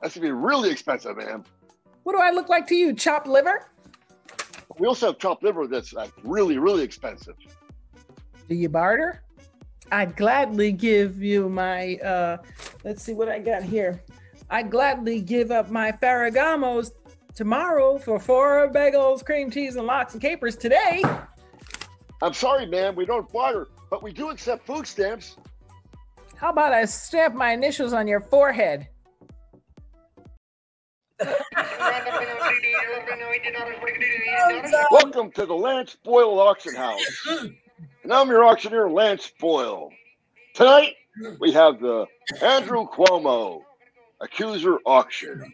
That's going to be really expensive, man. What do I look like to you? Chopped liver? We also have chopped liver that's like really, really expensive. Do you barter? I'd gladly give you my, uh, let's see what I got here. I'd gladly give up my Ferragamo's tomorrow for four bagels, cream cheese, and lox and capers today. I'm sorry, ma'am, we don't barter, but we do accept food stamps. How about I stamp my initials on your forehead? Welcome to the Lance Boyle Auction House. And I'm your auctioneer, Lance Boyle. Tonight, we have the Andrew Cuomo Accuser Auction.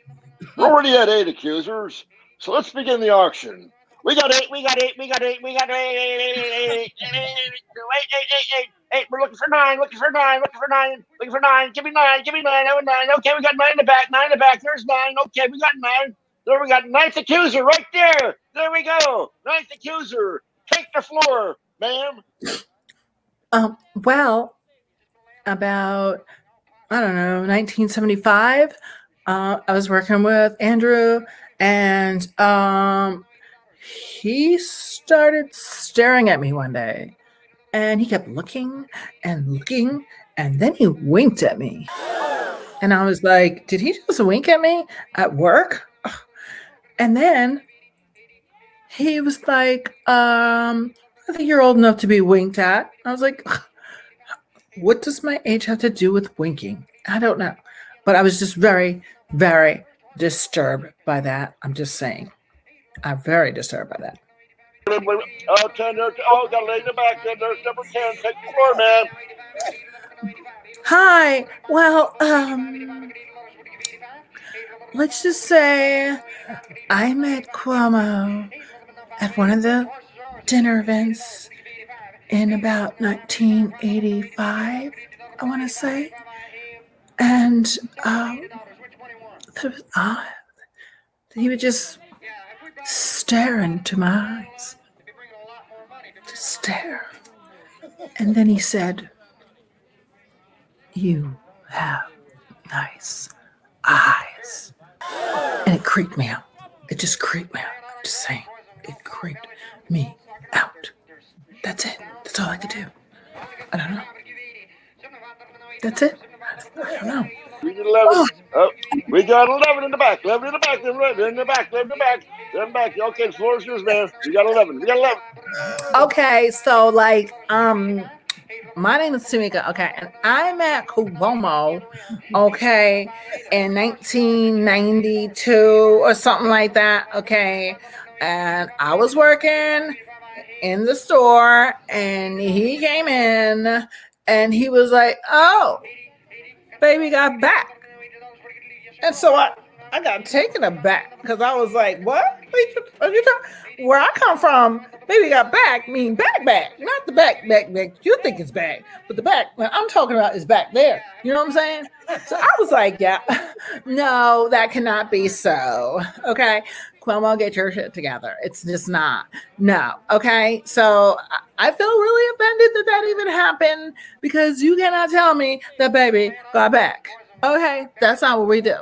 We're already at eight accusers, so let's begin the auction. We got eight, we got eight, we got eight, we got eight, eight, eight, eight, eight, eight, eight, eight. We're looking for nine, looking for nine, looking for nine, looking for nine. Give me nine, give me nine, oh, nine. Okay, we got nine in the back, nine in the back. There's nine. Okay, we got nine. There we got ninth accuser right there. There we go. Ninth accuser. Take the floor, ma'am. Um, well, about, I don't know, nineteen seventy-five, uh, I was working with Andrew and, um, he started staring at me one day, and he kept looking and looking, and then he winked at me. And I was like, did he just wink at me at work? And then he was like, um, I think you're old enough to be winked at. I was like, what does my age have to do with winking? I don't know. But I was just very, very disturbed by that. I'm just saying. I'm very disturbed by that. Oh, ten, oh, got a lady in the back. There's number ten. Take the floor, man. Hi. Well, um, let's just say I met Cuomo at one of the dinner events in about nineteen eighty-five, I want to say. And um, that was odd. He would just stare into my eyes, just stare. And then he said, you have nice eyes. And it creeped me out. It just creeped me out. I'm just saying, it creeped me out. That's it. That's all I could do. I don't know. That's it. I don't know. We got eleven. Oh. Oh, we got eleven in the back. Eleven in the back. Eleven in the back. Eleven in the back. Eleven in the back. Okay, the floor is yours, man. We got eleven. We got eleven. Okay, so like, um, my name is Tamika. Okay, and I met Cuomo, okay, in nineteen ninety-two or something like that. Okay, and I was working in the store, and he came in, and he was like, "Oh, baby got back." And so I, I got taken aback because I was like, what? Are you talking? Where I come from, baby got back mean back, back, not the back, back, back. You think it's back, but the back when I'm talking about is back there. You know what I'm saying? So I was like, yeah, no, that cannot be so. Okay. Cuomo, get your shit together. It's just not. No. Okay. So I feel really offended that that even happened because you cannot tell me that baby got back. Okay, that's not what we do.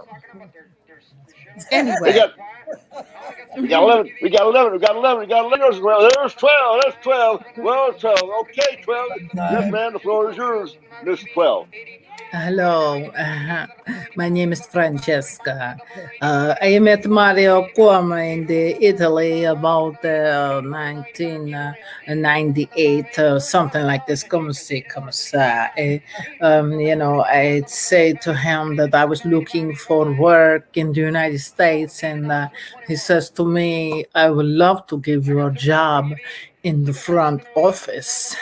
Anyway. We got, we got eleven, we got eleven, we got eleven, we got eleven. Well, there's twelve, that's twelve. Well, twelve, okay, twelve. Yes, man, the floor is yours, Miss twelve. Hello, uh-huh. My name is Francesca. Uh, I met Mario Cuomo in the Italy about uh, nineteen ninety-eight, uh, something like this. Come see, come see. Um, you know, I said to him that I was looking for work in the United States, and uh, he says to me, I would love to give you a job in the front office.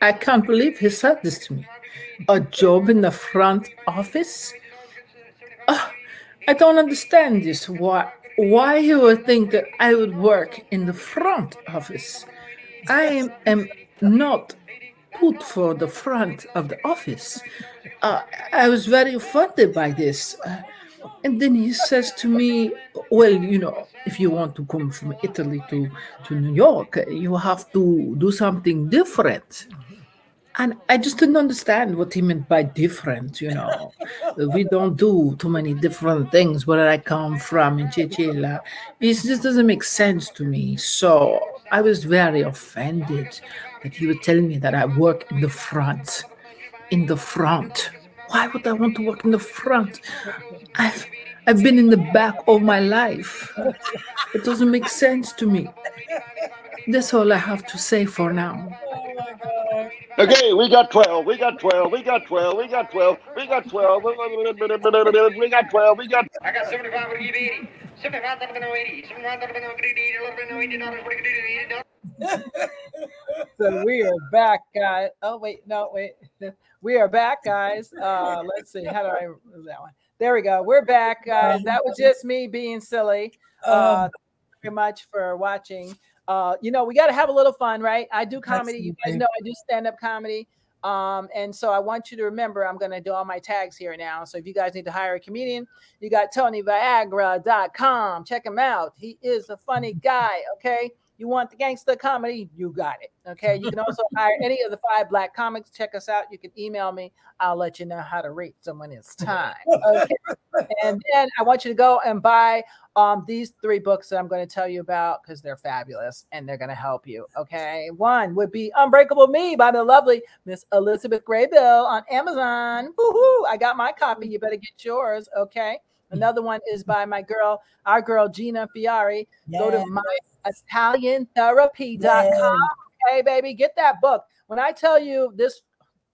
I can't believe he said this to me. A job in the front office? Oh, I don't understand this. Why, why you would think that I would work in the front office? I am, am not put for the front of the office. Uh, I was very offended by this. Uh, and then he says to me, well, you know, if you want to come from Italy to, to New York, you have to do something different. And I just didn't understand what he meant by different, you know. We don't do too many different things where I come from in Chichilla. It just doesn't make sense to me. So I was very offended that he would tell me that I work in the front. In the front. Why would I want to work in the front? I've, I've been in the back all my life. It doesn't make sense to me. That's all I have to say for now. Okay, we got twelve, we got twelve, we got twelve, we got twelve, we got twelve, we got twelve, we got twelve, we got... I got seventy-five, we'll give eighty. seventy-five, that'll be no eighty. seventy-five, that'll be no eighty, that'll be no eighty dollars, what do you do? So we are back, guys. Oh, wait, no, wait. We are back, guys. Uh, let's see, how do I... that one? There we go. We're back, guys. That was just me being silly. Uh, thank you very much for watching. Uh, you know, we got to have a little fun, right? I do comedy. You guys know I do stand-up comedy. Um, and so I want you to remember, I'm going to do all my tags here now. So if you guys need to hire a comedian, you got Tony Viagra dot com. Check him out. He is a funny guy, okay? You want the gangster comedy? You got it, okay? You can also hire any of the Five Black Comics. Check us out. You can email me. I'll let you know how to rate someone it's time, okay? And then I want you to go and buy um, these three books that I'm going to tell you about because they're fabulous and they're going to help you, okay? One would be Unbreakable Me by the lovely Miss Elizabeth Graybill on Amazon. Woohoo! I got my copy. You better get yours, okay? Another one is by my girl, our girl, Gina Fiari. Yes. Go to my italian therapy dot com. Yes. Okay, baby, get that book. When I tell you this,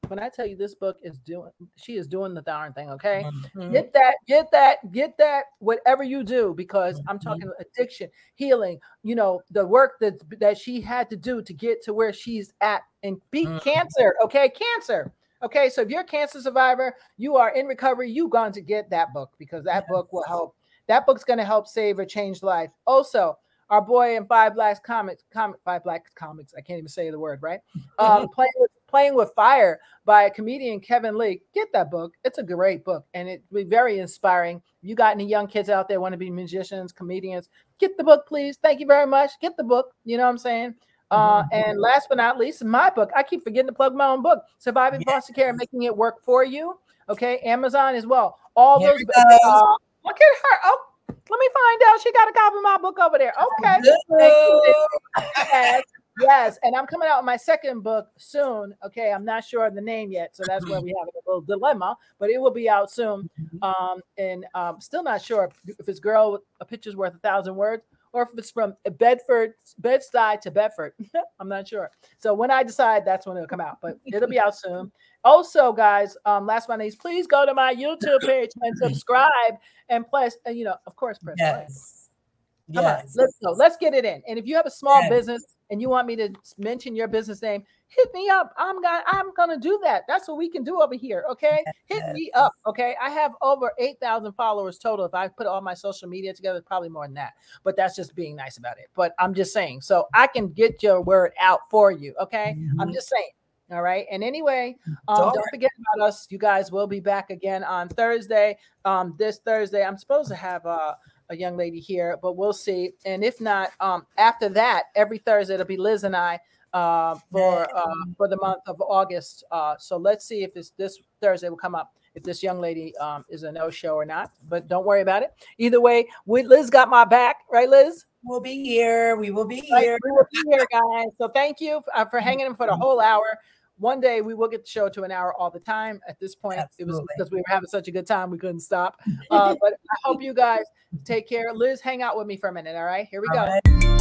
when I tell you this book is doing, she is doing the darn thing, okay? Mm-hmm. Get that, get that, get that, whatever you do, because mm-hmm. I'm talking addiction, healing, you know, the work that, that she had to do to get to where she's at and beat mm-hmm. cancer, okay? Cancer. Okay, so if you're a cancer survivor, you are in recovery, you're going to get that book because that yes. book will help. That book's going to help save or change life. Also, our boy in Five Black Comics, comic, Five Black Comics, I can't even say the word, right? Um, playing, with, playing with Fire by comedian Kevin Lee. Get that book. It's a great book, and it will be very inspiring. You got any young kids out there want to be musicians, comedians, get the book, please. Thank you very much. Get the book. You know what I'm saying? Uh, and last but not least, my book. I keep forgetting to plug my own book, Surviving yes. Foster Care and Making It Work for You. Okay, Amazon as well. All Here those. Uh, look at her. Oh, let me find out. She got a copy of my book over there. Okay. Yes. Yes, and I'm coming out with my second book soon. Okay, I'm not sure of the name yet, so that's where we have a little dilemma. But it will be out soon. Um, and I'm still not sure if it's Girl with a Picture's Worth a Thousand Words. Or if it's from Bedford, Bed-Stuy to Bedford. I'm not sure. So when I decide, that's when it'll come out. But it'll be out soon. Also, guys, um, last but not least, please go to my YouTube page and subscribe. And plus, uh, you know, of course, press yes. play. Yes. Come on, let's go. Let's get it in. And if you have a small yes. business and you want me to mention your business name, hit me up. I'm gonna, I'm gonna do that. That's what we can do over here, okay? Yes. Hit me up, okay? I have over eight thousand followers total. If I put all my social media together, probably more than that. But that's just being nice about it. But I'm just saying, so I can get your word out for you, okay? Mm-hmm. I'm just saying, all right? And anyway, um, don't right. forget about us. You guys will be back again on Thursday. Um, this Thursday, I'm supposed to have... Uh, a young lady here, but we'll see. And if not, um, after that, every Thursday, it'll be Liz and I uh, for uh, for the month of August. Uh, so let's see if it's this Thursday will come up, if this young lady um, is a no-show or not. But don't worry about it. Either way, we, Liz got my back. Right, Liz? We'll be here. We will be here. Right, we will be here, guys. So thank you for, uh, for hanging in for the whole hour. One day we will get the show to an hour all the time. At this point, Absolutely. It was because we were having such a good time. We couldn't stop. Uh, but I hope you guys take care. Liz, hang out with me for a minute. All right, here we all go. Right.